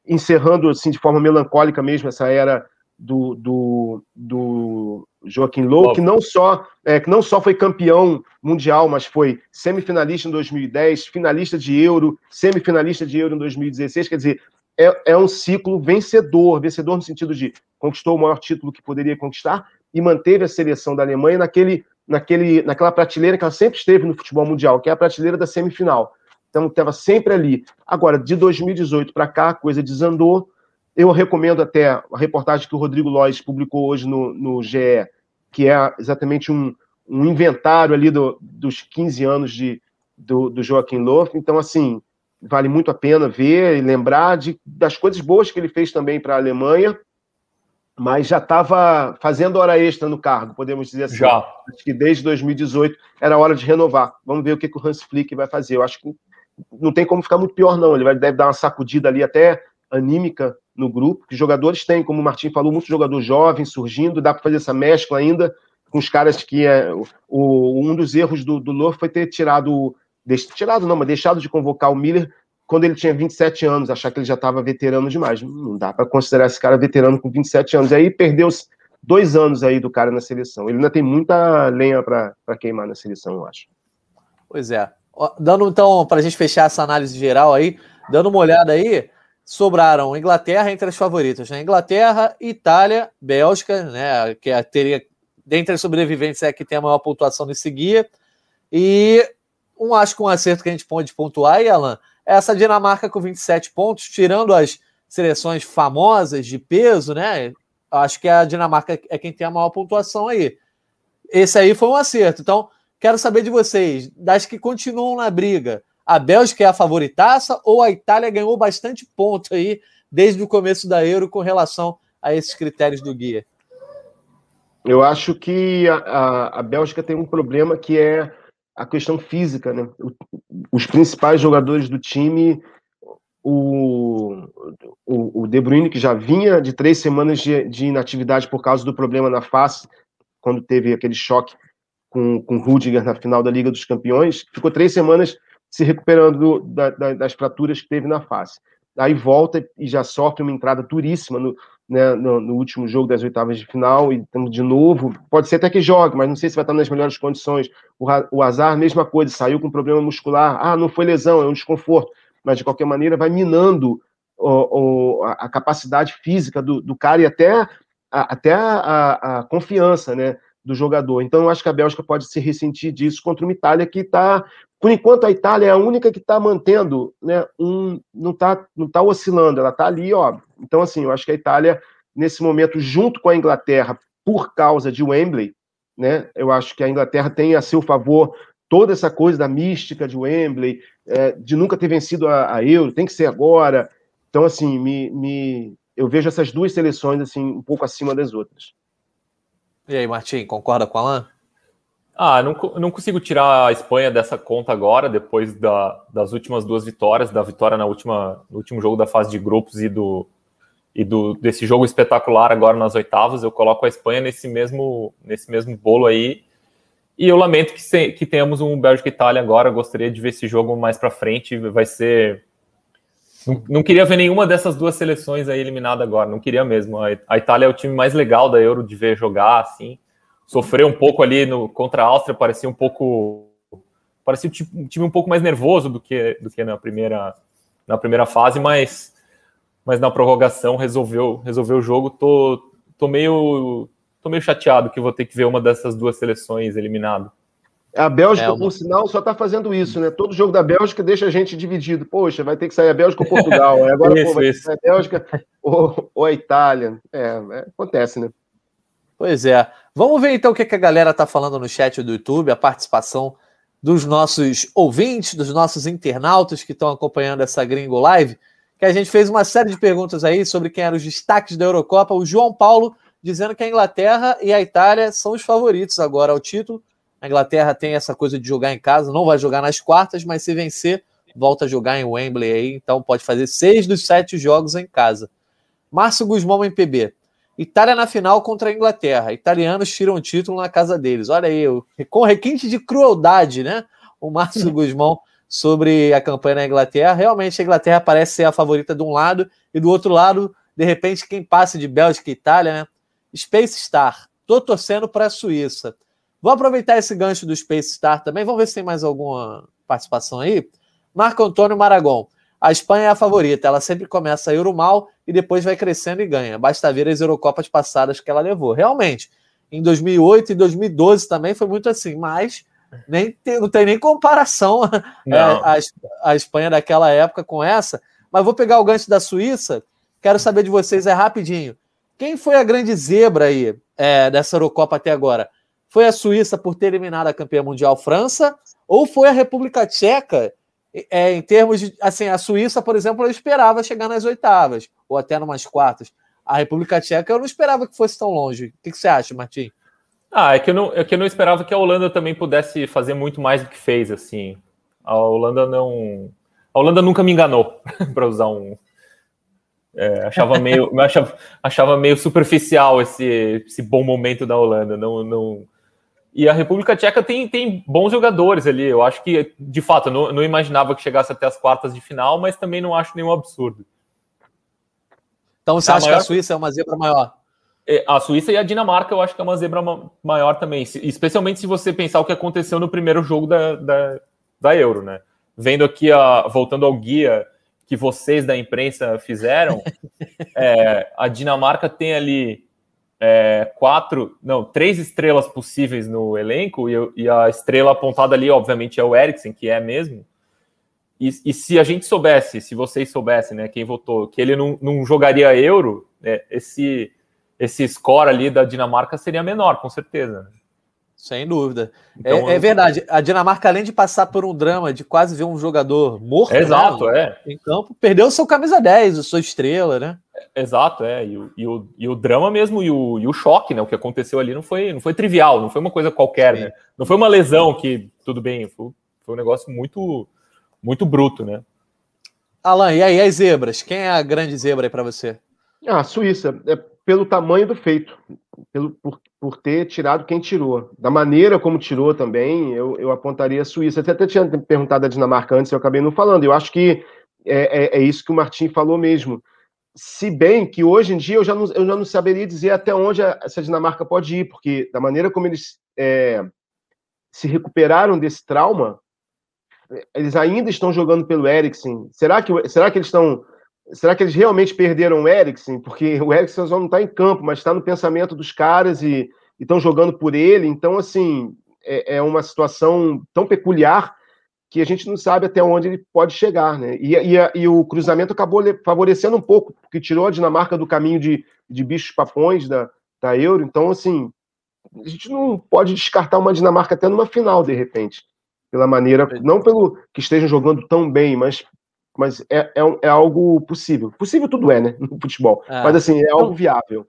encerrando assim, de forma melancólica mesmo, essa era do Joaquim Löw, que não só foi campeão mundial, mas foi semifinalista em 2010, finalista de Euro, semifinalista de Euro em 2016, quer dizer, é um ciclo vencedor, vencedor no sentido de conquistou o maior título que poderia conquistar e manteve a seleção da Alemanha naquela prateleira que ela sempre esteve no futebol mundial, que é a prateleira da semifinal. Então, estava sempre ali. Agora, de 2018 para cá, a coisa desandou. Eu recomendo até a reportagem que o Rodrigo Lois publicou hoje no GE, que é exatamente um inventário ali dos 15 anos do Joachim Löw. Então, assim, vale muito a pena ver e lembrar das coisas boas que ele fez também para a Alemanha, mas já estava fazendo hora extra no cargo, podemos dizer assim. Já. Acho que desde 2018 era hora de renovar. Vamos ver o que o Hans Flick vai fazer. Eu acho que não tem como ficar muito pior, não. Ele deve dar uma sacudida ali até anímica no grupo, que jogadores têm, como o Martim falou, muito jogador jovem surgindo, dá para fazer essa mescla ainda com os caras que... um dos erros do Löw foi ter deixado de convocar o Müller quando ele tinha 27 anos, achar que ele já estava veterano demais. Não dá para considerar esse cara veterano com 27 anos. E aí perdeu 2 anos aí do cara na seleção. Ele ainda tem muita lenha para queimar na seleção, eu acho. Pois é. Dando então, para a gente fechar essa análise geral aí, dando uma olhada aí, sobraram Inglaterra entre as favoritas, né? Inglaterra, Itália, Bélgica, né? Que teria, dentre as sobreviventes, é a que tem a maior pontuação nesse guia. E acho que um acerto que a gente pode pontuar aí, Alan, essa Dinamarca com 27 pontos, tirando as seleções famosas de peso, né? Acho que a Dinamarca é quem tem a maior pontuação aí. Esse aí foi um acerto. Então, quero saber de vocês, das que continuam na briga, a Bélgica é a favoritaça ou a Itália ganhou bastante ponto aí desde o começo da Euro com relação a esses critérios do guia? Eu acho que a Bélgica tem um problema que é a questão física, né? Os principais jogadores do time, o De Bruyne, que já vinha de 3 semanas de inatividade por causa do problema na face, quando teve aquele choque com o Rüdiger na final da Liga dos Campeões, ficou 3 semanas se recuperando das fraturas que teve na face. Aí volta e já sofre uma entrada duríssima no último jogo das oitavas de final, e estamos de novo, pode ser até que jogue, mas não sei se vai estar nas melhores condições. O Azar, mesma coisa, saiu com problema muscular, não foi lesão, é um desconforto, mas de qualquer maneira vai minando a capacidade física do cara e até a confiança, né, do jogador. Então eu acho que a Bélgica pode se ressentir disso contra uma Itália que está, por enquanto a Itália é a única que está mantendo, né, não está oscilando, ela está ali, ó. Então, assim, eu acho que a Itália, nesse momento, junto com a Inglaterra, por causa de Wembley, né, eu acho que a Inglaterra tem a seu favor toda essa coisa da mística de Wembley, de nunca ter vencido a Euro, tem que ser agora. Então, assim, eu vejo essas duas seleções, assim, um pouco acima das outras. E aí, Martim, concorda com o Alan? Não consigo tirar a Espanha dessa conta agora, depois das últimas 2 vitórias, da vitória no último jogo da fase de grupos e desse jogo espetacular agora nas oitavas. Eu coloco a Espanha nesse mesmo bolo aí. E eu lamento que tenhamos um Bélgica e Itália agora. Eu gostaria de ver esse jogo mais para frente. Vai ser... Não queria ver nenhuma dessas duas seleções aí eliminada agora, não queria mesmo. A Itália é o time mais legal da Euro de ver jogar, assim. Sofreu um pouco ali contra a Áustria, parecia um time um pouco mais nervoso do que na primeira fase, mas na prorrogação resolveu o jogo. Tô meio chateado que vou ter que ver uma dessas duas seleções eliminada. A Bélgica, por sinal, só está fazendo isso, né? Todo jogo da Bélgica deixa a gente dividido. Poxa, vai ter que sair a Bélgica ou Portugal. Agora vai ter que sair a Bélgica ou a Itália. Acontece, né? Pois é. Vamos ver, então, o que a galera está falando no chat do YouTube, a participação dos nossos ouvintes, dos nossos internautas que estão acompanhando essa Gringo Live, que a gente fez uma série de perguntas aí sobre quem eram os destaques da Eurocopa. O João Paulo dizendo que a Inglaterra e a Itália são os favoritos agora ao título. A Inglaterra tem essa coisa de jogar em casa, não vai jogar nas quartas, mas se vencer, volta a jogar em Wembley aí, então pode fazer 6 dos 7 jogos em casa. Márcio Guzmão, MPB. Itália na final contra a Inglaterra. Italianos tiram o título na casa deles. Olha aí, com requinte de crueldade, né? O Márcio Guzmão sobre a campanha na Inglaterra. Realmente a Inglaterra parece ser a favorita de um lado e do outro lado, de repente, quem passa de Bélgica e Itália, né? Space Star. Tô torcendo para a Suíça. Vou aproveitar esse gancho do Space Star também. Vamos ver se tem mais alguma participação aí. Marco Antônio Maragon. A Espanha é a favorita, ela sempre começa a Euro mal e depois vai crescendo e ganha. Basta ver as Eurocopas passadas que ela levou. Realmente, em 2008 e 2012 também foi muito assim, mas não tem nem comparação a Espanha daquela época com essa. Mas vou pegar o gancho da Suíça, quero saber de vocês rapidinho. Quem foi a grande zebra aí dessa Eurocopa até agora? Foi a Suíça por ter eliminado a campeã mundial França ou foi a República Tcheca? Em termos de, assim, a Suíça, por exemplo, eu esperava chegar nas oitavas ou até numas quartas. A República Tcheca eu não esperava que fosse tão longe. O que você acha, Martim? É que eu não esperava que a Holanda também pudesse fazer muito mais do que fez, assim. A Holanda nunca me enganou, para usar um... achava meio superficial esse bom momento da Holanda. E a República Tcheca tem bons jogadores ali. Eu acho que, de fato, não imaginava que chegasse até as quartas de final, mas também não acho nenhum absurdo. Então você acha que a Suíça é uma zebra maior? A Suíça e a Dinamarca eu acho que é uma zebra maior também, especialmente se você pensar o que aconteceu no primeiro jogo da Euro, né? Vendo aqui, voltando ao guia que vocês da imprensa fizeram, a Dinamarca tem ali... três estrelas possíveis no elenco, e a estrela apontada ali, obviamente, é o Eriksen, que é mesmo. E se a gente soubesse, se vocês soubessem, né, quem votou, que ele não jogaria Euro, esse score ali da Dinamarca seria menor, com certeza. Sem dúvida. Então, verdade, a Dinamarca, além de passar por um drama de quase ver um jogador morto em campo, perdeu seu camisa 10, sua estrela, né? E o drama mesmo, e o choque, né? O que aconteceu ali não foi trivial, não foi uma coisa qualquer, né? Não foi uma lesão que, tudo bem, foi um negócio muito, muito bruto, né? Alan, e aí as zebras? Quem é a grande zebra aí para você? A Suíça, pelo tamanho do feito, por ter tirado quem tirou. Da maneira como tirou também, eu apontaria a Suíça. Você até tinha perguntado a Dinamarca antes, eu acabei não falando. Eu acho que é isso que o Martim falou mesmo. Se bem que hoje em dia eu já não saberia dizer até onde essa Dinamarca pode ir, porque da maneira como eles se recuperaram desse trauma, eles ainda estão jogando pelo Eriksen. Será que eles realmente perderam o Eriksen? Porque o Eriksen só não está em campo, mas está no pensamento dos caras e estão jogando por ele. Então, assim, é uma situação tão peculiar que a gente não sabe até onde ele pode chegar, né? E o cruzamento acabou favorecendo um pouco, porque tirou a Dinamarca do caminho de bichos papões da Euro. Então, assim, a gente não pode descartar uma Dinamarca até numa final, de repente. Pela maneira, não pelo que estejam jogando tão bem, mas é algo possível. Possível tudo né? No futebol. Mas, assim, é algo viável.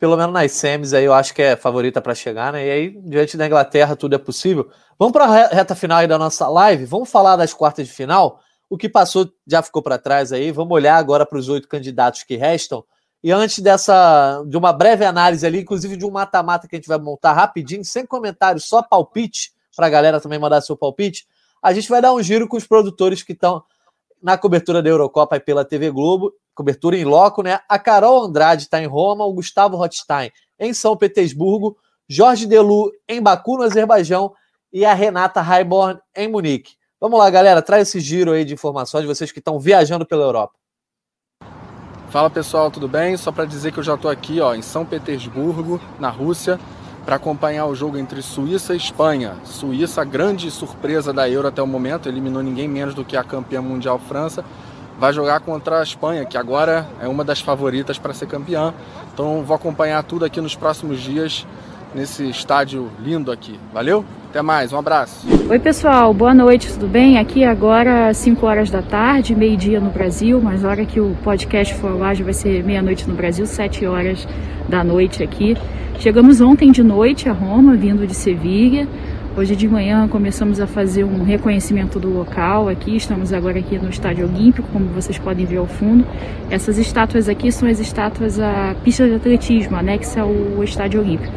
Pelo menos nas semis, aí eu acho que é favorita para chegar, né? E aí, diante da Inglaterra, tudo é possível. Vamos para a reta final aí da nossa live. Vamos falar das quartas de final. O que passou já ficou para trás aí. Vamos olhar agora para os 8 candidatos que restam. E antes de uma breve análise ali, inclusive de um mata-mata que a gente vai montar rapidinho, sem comentários, só palpite, para a galera também mandar seu palpite, a gente vai dar um giro com os produtores que estão na cobertura da Eurocopa e pela TV Globo, cobertura em loco, né? A Carol Andrade está em Roma, o Gustavo Rothstein em São Petersburgo, Jorge Delu em Baku, no Azerbaijão, e a Renata Raiborn em Munique. Vamos lá, galera, traz esse giro aí de informações de vocês que estão viajando pela Europa. Fala, pessoal, tudo bem? Só para dizer que eu já estou aqui em São Petersburgo, na Rússia, para acompanhar o jogo entre Suíça e Espanha. Suíça, a grande surpresa da Euro até o momento, eliminou ninguém menos do que a campeã mundial França, vai jogar contra a Espanha, que agora é uma das favoritas para ser campeã. Então vou acompanhar tudo aqui nos próximos dias, nesse estádio lindo aqui. Valeu? Até mais, um abraço. Oi, pessoal, boa noite, tudo bem? Aqui agora 5 horas da tarde, meio-dia no Brasil, mas a hora que o podcast for ao ar já vai ser meia-noite no Brasil, 7 horas da noite aqui. Chegamos ontem de noite a Roma, vindo de Sevilha. Hoje de manhã começamos a fazer um reconhecimento do local aqui. Estamos agora aqui no Estádio Olímpico, como vocês podem ver ao fundo. Essas estátuas aqui são as estátuas à pista de atletismo, anexa ao Estádio Olímpico.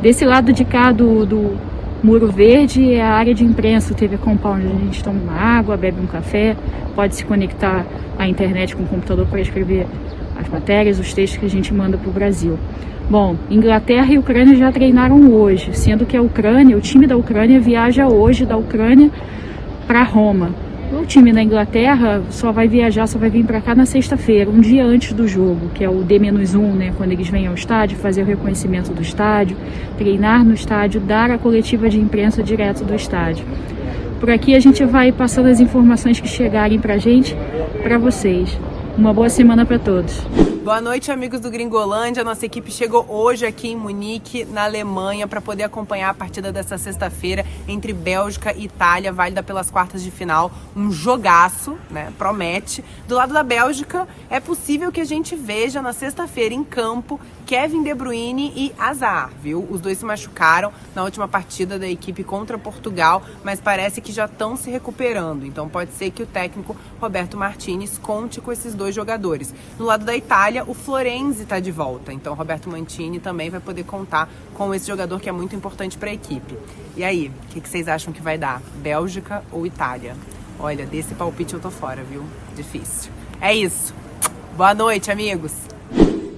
Desse lado de cá do Muro Verde é a área de imprensa, o TV Compound, onde a gente toma uma água, bebe um café, pode se conectar à internet com o computador para escrever as matérias, os textos que a gente manda para o Brasil. Bom, Inglaterra e Ucrânia já treinaram hoje, sendo que o time da Ucrânia viaja hoje da Ucrânia para Roma. O time da Inglaterra só vai vir para cá na sexta-feira, um dia antes do jogo, que é o D-1, né, quando eles vêm ao estádio, fazer o reconhecimento do estádio, treinar no estádio, dar a coletiva de imprensa direto do estádio. Por aqui a gente vai passando as informações que chegarem pra gente, pra vocês. Uma boa semana para todos. Boa noite, amigos do Gringolândia. Nossa equipe chegou hoje aqui em Munique, na Alemanha, para poder acompanhar a partida dessa sexta-feira entre Bélgica e Itália, válida pelas quartas de final. Um jogaço, né? Promete. Do lado da Bélgica, é possível que a gente veja na sexta-feira em campo Kevin De Bruyne e Azar, viu? Os dois se machucaram na última partida da equipe contra Portugal, mas parece que já estão se recuperando. Então pode ser que o técnico Roberto Martínez conte com esses dois jogadores. Do lado da Itália, o Florenzi está de volta. Então Roberto Mancini também vai poder contar com esse jogador que é muito importante para a equipe. E aí, o que vocês acham que vai dar? Bélgica ou Itália? Olha, desse palpite eu tô fora, viu? Difícil. É isso. Boa noite, amigos.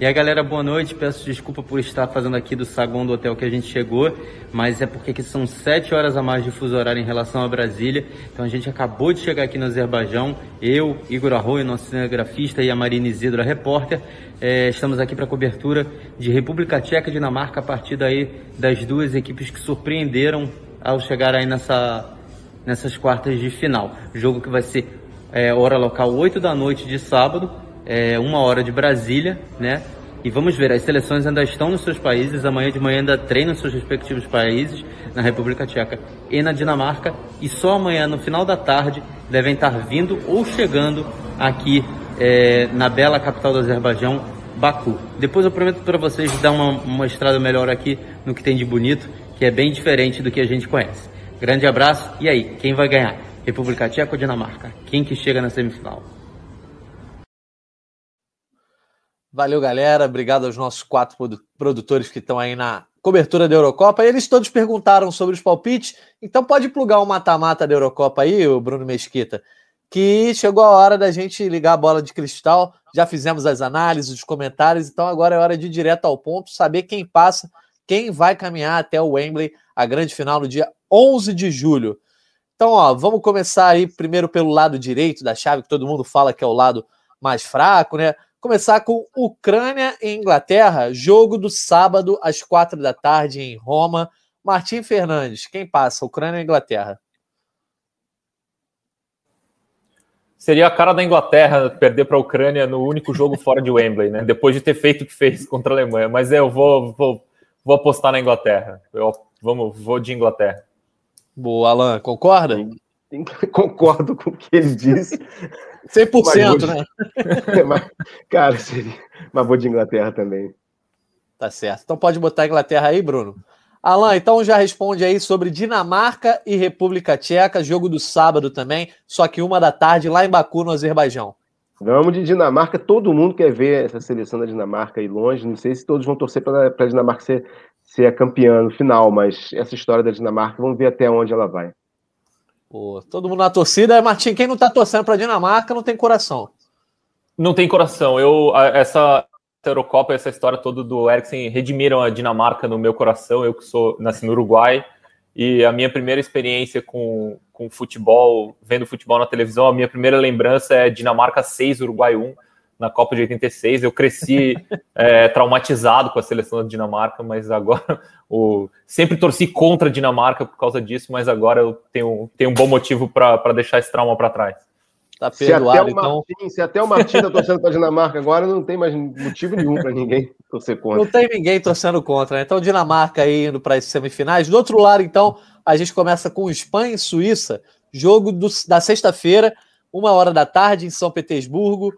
E aí, galera, boa noite. Peço desculpa por estar fazendo aqui do saguão do hotel que a gente chegou, mas é porque aqui são 7 horas a mais de fuso horário em relação a Brasília. Então a gente acabou de chegar aqui no Azerbaijão. Eu, Igor Arroio, nosso cinegrafista, e a Marina Isidro, a repórter. Estamos aqui para cobertura de República Tcheca e Dinamarca, a partir daí das duas equipes que surpreenderam ao chegar aí nessas quartas de final. Jogo que vai ser hora local 8 da noite de sábado. 1 hora de Brasília, né? E vamos ver, as seleções ainda estão nos seus países, amanhã de manhã ainda treinam nos seus respectivos países, na República Tcheca e na Dinamarca, e só amanhã, no final da tarde, devem estar vindo ou chegando aqui na bela capital do Azerbaijão, Baku. Depois eu prometo para vocês dar uma estrada melhor aqui no que tem de bonito, que é bem diferente do que a gente conhece. Grande abraço, e aí, quem vai ganhar? República Tcheca ou Dinamarca? Quem que chega na semifinal? Valeu, galera. Obrigado aos nossos 4 produtores que estão aí na cobertura da Eurocopa. Eles todos perguntaram sobre os palpites, então pode plugar o mata-mata da Eurocopa aí, o Bruno Mesquita, que chegou a hora da gente ligar a bola de cristal. Já fizemos as análises, os comentários, então agora é hora de ir direto ao ponto, saber quem passa, quem vai caminhar até o Wembley, a grande final no dia 11 de julho. Então, ó, vamos começar aí primeiro pelo lado direito da chave, que todo mundo fala que é o lado mais fraco, né? Começar com Ucrânia e Inglaterra, jogo do sábado às 16h em Roma. Martim Fernandes, quem passa, Ucrânia ou Inglaterra? Seria a cara da Inglaterra perder para a Ucrânia no único jogo fora de Wembley, né? Depois de ter feito o que fez contra a Alemanha. Mas eu vou apostar na Inglaterra. Vou de Inglaterra. Boa, Alan, concorda? Concordo com o que ele disse. 100%, mas, né? Mas, cara, seria... mas vou de Inglaterra também. Tá certo. Então pode botar a Inglaterra aí, Bruno. Alan, então já responde aí sobre Dinamarca e República Tcheca, jogo do sábado também, só que 13h, lá em Baku, no Azerbaijão. Vamos de Dinamarca, todo mundo quer ver essa seleção da Dinamarca aí longe, não sei se todos vão torcer para a Dinamarca ser a campeã no final, mas essa história da Dinamarca, vamos ver até onde ela vai. Pô, todo mundo na torcida. Martim, quem não tá torcendo pra Dinamarca não tem coração. Não tem coração. Essa Eurocopa, essa história toda do Eriksen redimiram a Dinamarca no meu coração. Eu que nasci no Uruguai. E a minha primeira experiência com futebol, vendo futebol na televisão, a minha primeira lembrança é Dinamarca 6, Uruguai 1, na Copa de 86. Eu cresci traumatizado com a seleção da Dinamarca, mas agora... Sempre torci contra a Dinamarca por causa disso, mas agora eu tenho um bom motivo para deixar esse trauma para trás. Tá perdoado, então. Se até o Martim tá torcendo para a Dinamarca agora, não tem mais motivo nenhum para ninguém torcer contra. Não tem ninguém torcendo contra, né? Então Dinamarca aí indo para as semifinais. Do outro lado, então, a gente começa com Espanha e Suíça, jogo da sexta-feira, 13h, em São Petersburgo.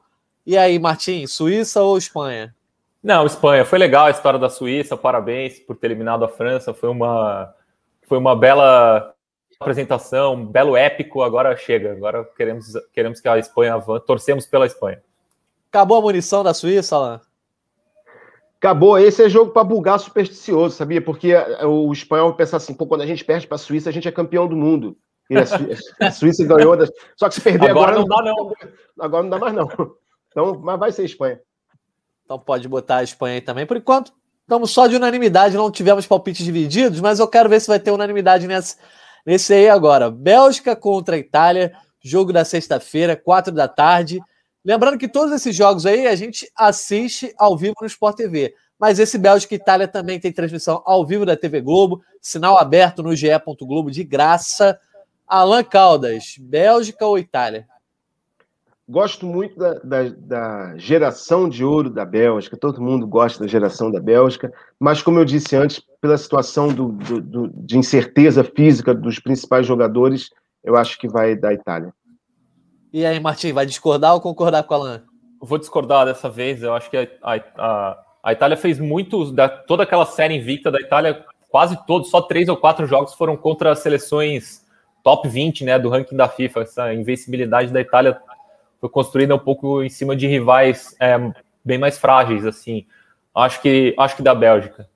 E aí, Martim, Suíça ou Espanha? Não, Espanha, foi legal a história da Suíça, parabéns por ter eliminado a França, foi uma bela apresentação, um belo épico, agora chega, agora queremos que a Espanha avance, torcemos pela Espanha. Acabou a munição da Suíça, Alan? Acabou, esse é jogo para bugar supersticioso, sabia? Porque o espanhol pensa assim, pô, quando a gente perde para a Suíça, a gente é campeão do mundo. E a Suíça ganhou, só que se perder agora não dá. Agora não dá mais não, então, mas vai ser Espanha. Então pode botar a Espanha aí também. Por enquanto, estamos só de unanimidade, não tivemos palpites divididos, mas eu quero ver se vai ter unanimidade nesse aí agora. Bélgica contra a Itália, jogo da sexta-feira, 4 da tarde. Lembrando que todos esses jogos aí a gente assiste ao vivo no Sport TV. Mas esse Bélgica e Itália também tem transmissão ao vivo da TV Globo, sinal aberto no GE.Globo de graça. Alan Caldas, Bélgica ou Itália? Gosto muito da geração de ouro da Bélgica, todo mundo gosta da geração da Bélgica, mas como eu disse antes, pela situação de incerteza física dos principais jogadores, eu acho que vai da Itália. E aí, Martim, vai discordar ou concordar com o Alan? Vou discordar dessa vez, eu acho que a Itália fez muito, toda aquela série invicta da Itália, quase todos, só 3 ou 4 jogos foram contra as seleções top 20, né, do ranking da FIFA, essa invencibilidade da Itália foi construída um pouco em cima de rivais bem mais frágeis, assim. Acho que da Bélgica.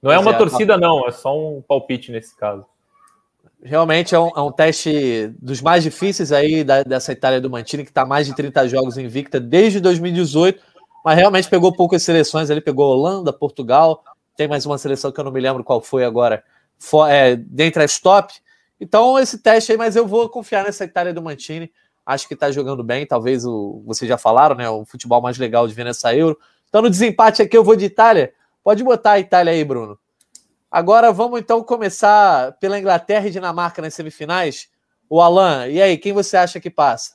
Não é uma torcida, não. É só um palpite nesse caso. Realmente é um teste dos mais difíceis aí dessa Itália do Mantini, que está mais de 30 jogos invicta desde 2018, mas realmente pegou poucas seleções. Ele pegou Holanda, Portugal, tem mais uma seleção que eu não me lembro qual foi agora, dentre as top. Então, esse teste aí, mas eu vou confiar nessa Itália do Mantini. Acho que está jogando bem, talvez vocês já falaram, né? O futebol mais legal de ver nessa Euro. Então, no desempate aqui, eu vou de Itália. Pode botar a Itália aí, Bruno. Agora, vamos então começar pela Inglaterra e Dinamarca nas semifinais. O Alan, e aí, quem você acha que passa?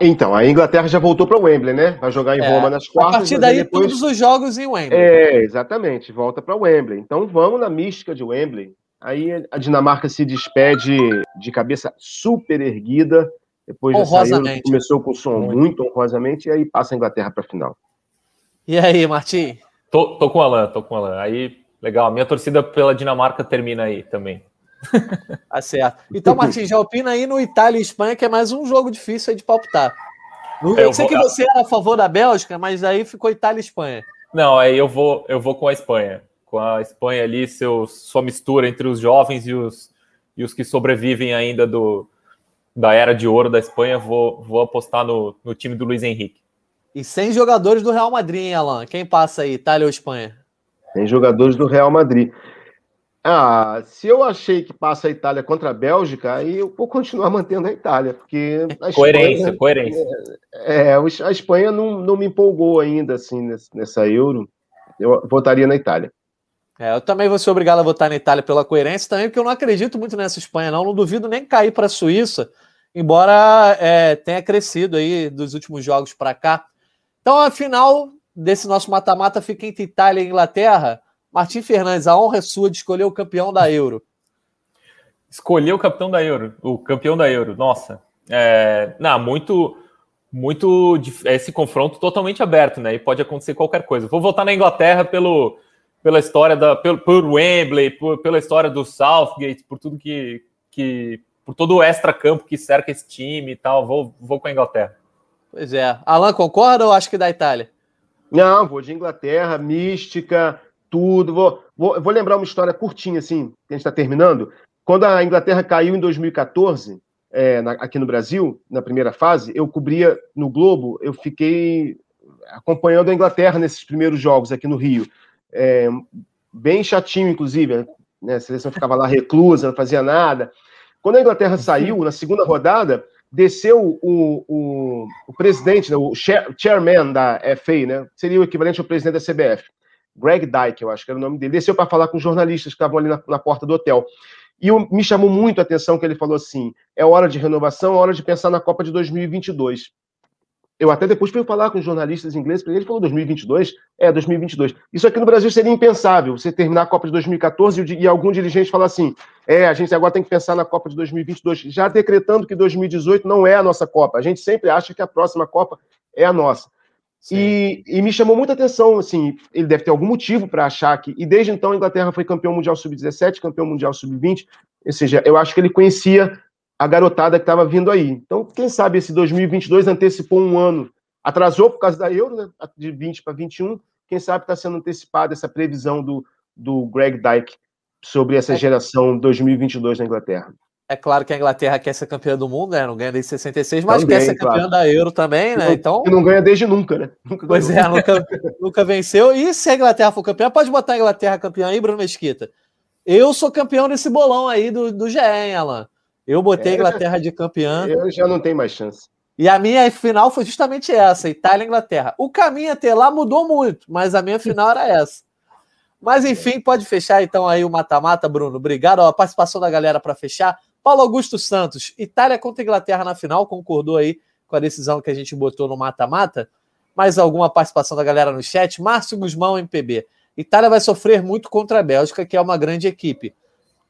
Então, a Inglaterra já voltou para o Wembley, né? Vai jogar em Roma nas quartas. A partir daí, depois... todos os jogos em Wembley. Exatamente. Volta para o Wembley. Então, vamos na mística de Wembley. Aí a Dinamarca se despede de cabeça super erguida, depois dessa Euro, começou com o som muito honrosamente, e aí passa a Inglaterra para a final. E aí, Martim? Tô com o Alan. Aí, legal, a minha torcida pela Dinamarca termina aí também. Tá certo. Então, Martim, já opina aí no Itália e Espanha, que é mais um jogo difícil aí de palpitar. Eu sei que você era a favor da Bélgica, mas aí ficou Itália e Espanha. Não, aí eu vou com a Espanha. Com a Espanha ali, sua mistura entre os jovens e os que sobrevivem ainda da era de ouro da Espanha, vou apostar no time do Luiz Henrique. E sem jogadores do Real Madrid, hein, Alan? Quem passa aí, Itália ou Espanha? Sem jogadores do Real Madrid. Ah, se eu achei que passa a Itália contra a Bélgica, aí eu vou continuar mantendo a Itália, porque... Coerência. A Espanha não me empolgou ainda, assim, nessa Euro. Eu votaria na Itália. Eu também vou ser obrigado a votar na Itália pela coerência também, porque eu não acredito muito nessa Espanha, não. Não duvido nem cair para a Suíça, embora tenha crescido aí dos últimos jogos para cá. Então, a final desse nosso mata-mata fica entre Itália e Inglaterra. Martim Fernandes, a honra é sua de escolher o campeão da Euro. Escolher o campeão da Euro. O campeão da Euro, nossa. Muito esse confronto totalmente aberto, né? E pode acontecer qualquer coisa. Vou votar na Inglaterra pela história por Wembley, pela história do Southgate, por tudo por todo o extra-campo que cerca esse time e tal, vou com a Inglaterra. Pois é. Alan, concorda ou acho que da Itália? Não, vou de Inglaterra, mística, tudo. Vou lembrar uma história curtinha, assim, que a gente está terminando. Quando a Inglaterra caiu em 2014, aqui no Brasil, na primeira fase, eu cobria no Globo, eu fiquei acompanhando a Inglaterra nesses primeiros jogos aqui no Rio. Bem chatinho, inclusive, né? A seleção ficava lá reclusa, não fazia nada. Quando a Inglaterra saiu, na segunda rodada, desceu o presidente, né? O chairman da FA, né? Seria o equivalente ao presidente da CBF, Greg Dyke, eu acho que era o nome dele, desceu para falar com os jornalistas que estavam ali na porta do hotel. E me chamou muito a atenção que ele falou assim: é hora de renovação, é hora de pensar na Copa de 2022. Eu até depois fui falar com os jornalistas ingleses, ele falou 2022? 2022. Isso aqui no Brasil seria impensável, você terminar a Copa de 2014 e algum dirigente falar assim, a gente agora tem que pensar na Copa de 2022, já decretando que 2018 não é a nossa Copa. A gente sempre acha que a próxima Copa é a nossa. E me chamou muita atenção, assim, ele deve ter algum motivo para achar que... E desde então a Inglaterra foi campeão mundial sub-17, campeão mundial sub-20, ou seja, eu acho que ele conhecia a garotada que estava vindo aí. Então, quem sabe esse 2022 antecipou um ano. Atrasou por causa da Euro, né? De 20 para 21. Quem sabe está sendo antecipada essa previsão do Greg Dyke sobre essa geração 2022 na Inglaterra. É claro que a Inglaterra quer ser campeã do mundo, né? Não ganha desde 66, mas também, quer ser campeã da Euro também, né? Então... E não ganha desde nunca, né? Nunca venceu. E se a Inglaterra for campeã, pode botar a Inglaterra campeã aí, Bruno Mesquita. Eu sou campeão desse bolão aí do GE, hein, Alan? Eu botei a Inglaterra de campeã. Eu já não tenho mais chance. E a minha final foi justamente essa, Itália e Inglaterra. O caminho até lá mudou muito, mas a minha final era essa. Mas enfim, pode fechar então aí o mata-mata, Bruno. Obrigado. Ó, a participação da galera para fechar. Paulo Augusto Santos, Itália contra Inglaterra na final, concordou aí com a decisão que a gente botou no mata-mata. Mais alguma participação da galera no chat? Márcio Guzmão, MPB. Itália vai sofrer muito contra a Bélgica, que é uma grande equipe,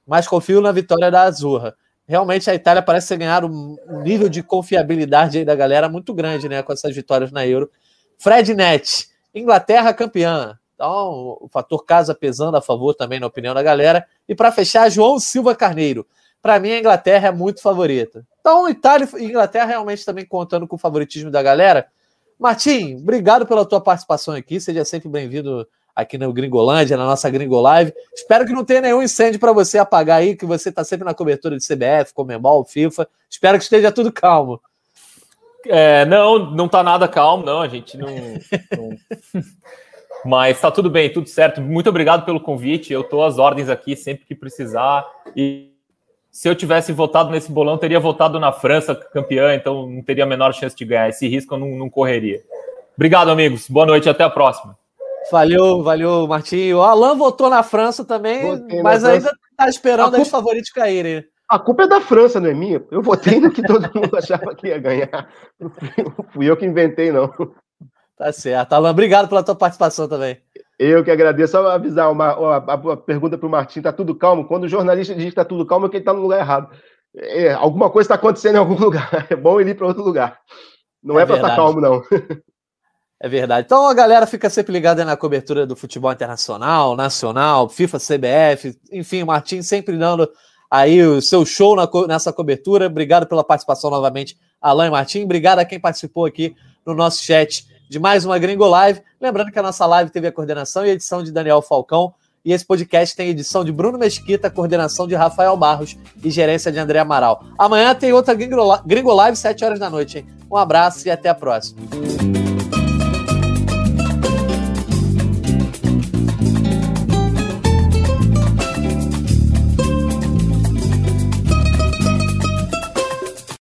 mas confio na vitória da Azurra. Realmente a Itália parece ter ganhado um nível de confiabilidade aí da galera muito grande, né, com essas vitórias na Euro. Fred Net, Inglaterra campeã. Então, o fator casa pesando a favor também, na opinião da galera. E para fechar, João Silva Carneiro. Para mim, a Inglaterra é muito favorita. Então, Itália e Inglaterra realmente também contando com o favoritismo da galera. Martim, obrigado pela tua participação aqui. Seja sempre bem-vindo aqui na Gringolândia, na nossa Gringo Live. Espero que não tenha nenhum incêndio para você apagar aí, que você está sempre na cobertura de CBF, Conmebol, FIFA. Espero que esteja tudo calmo. É, não está nada calmo, não. A gente não... Mas tá tudo bem, tudo certo. Muito obrigado pelo convite. Eu tô às ordens aqui sempre que precisar. E se eu tivesse votado nesse bolão, teria votado na França campeã, então não teria a menor chance de ganhar. Esse risco eu não correria. Obrigado, amigos. Boa noite e até a próxima. Valeu, Martinho. O Alan votou na França também, votei, mas ainda tá esperando os favoritos caírem. A culpa é da França, não é minha. Eu votei no que todo mundo achava que ia ganhar. Não fui eu que inventei, não. Tá certo. Alan, obrigado pela tua participação também. Eu que agradeço. Só avisar uma pergunta para o Martim, tá tudo calmo? Quando o jornalista diz que tá tudo calmo, é que ele tá no lugar errado. É, alguma coisa está acontecendo em algum lugar. É bom ele ir para outro lugar. Não é para estar calmo, não. É verdade. Então a galera fica sempre ligada na cobertura do futebol internacional, nacional, FIFA, CBF, enfim, o Martim sempre dando aí o seu show nessa cobertura. Obrigado pela participação novamente, Alan e Martim. Obrigado a quem participou aqui no nosso chat de mais uma Gringo Live. Lembrando que a nossa live teve a coordenação e edição de Daniel Falcão, e esse podcast tem edição de Bruno Mesquita, coordenação de Rafael Barros e gerência de André Amaral. Amanhã tem outra Gringo Live, 7 horas da noite. Hein? Um abraço e até a próxima.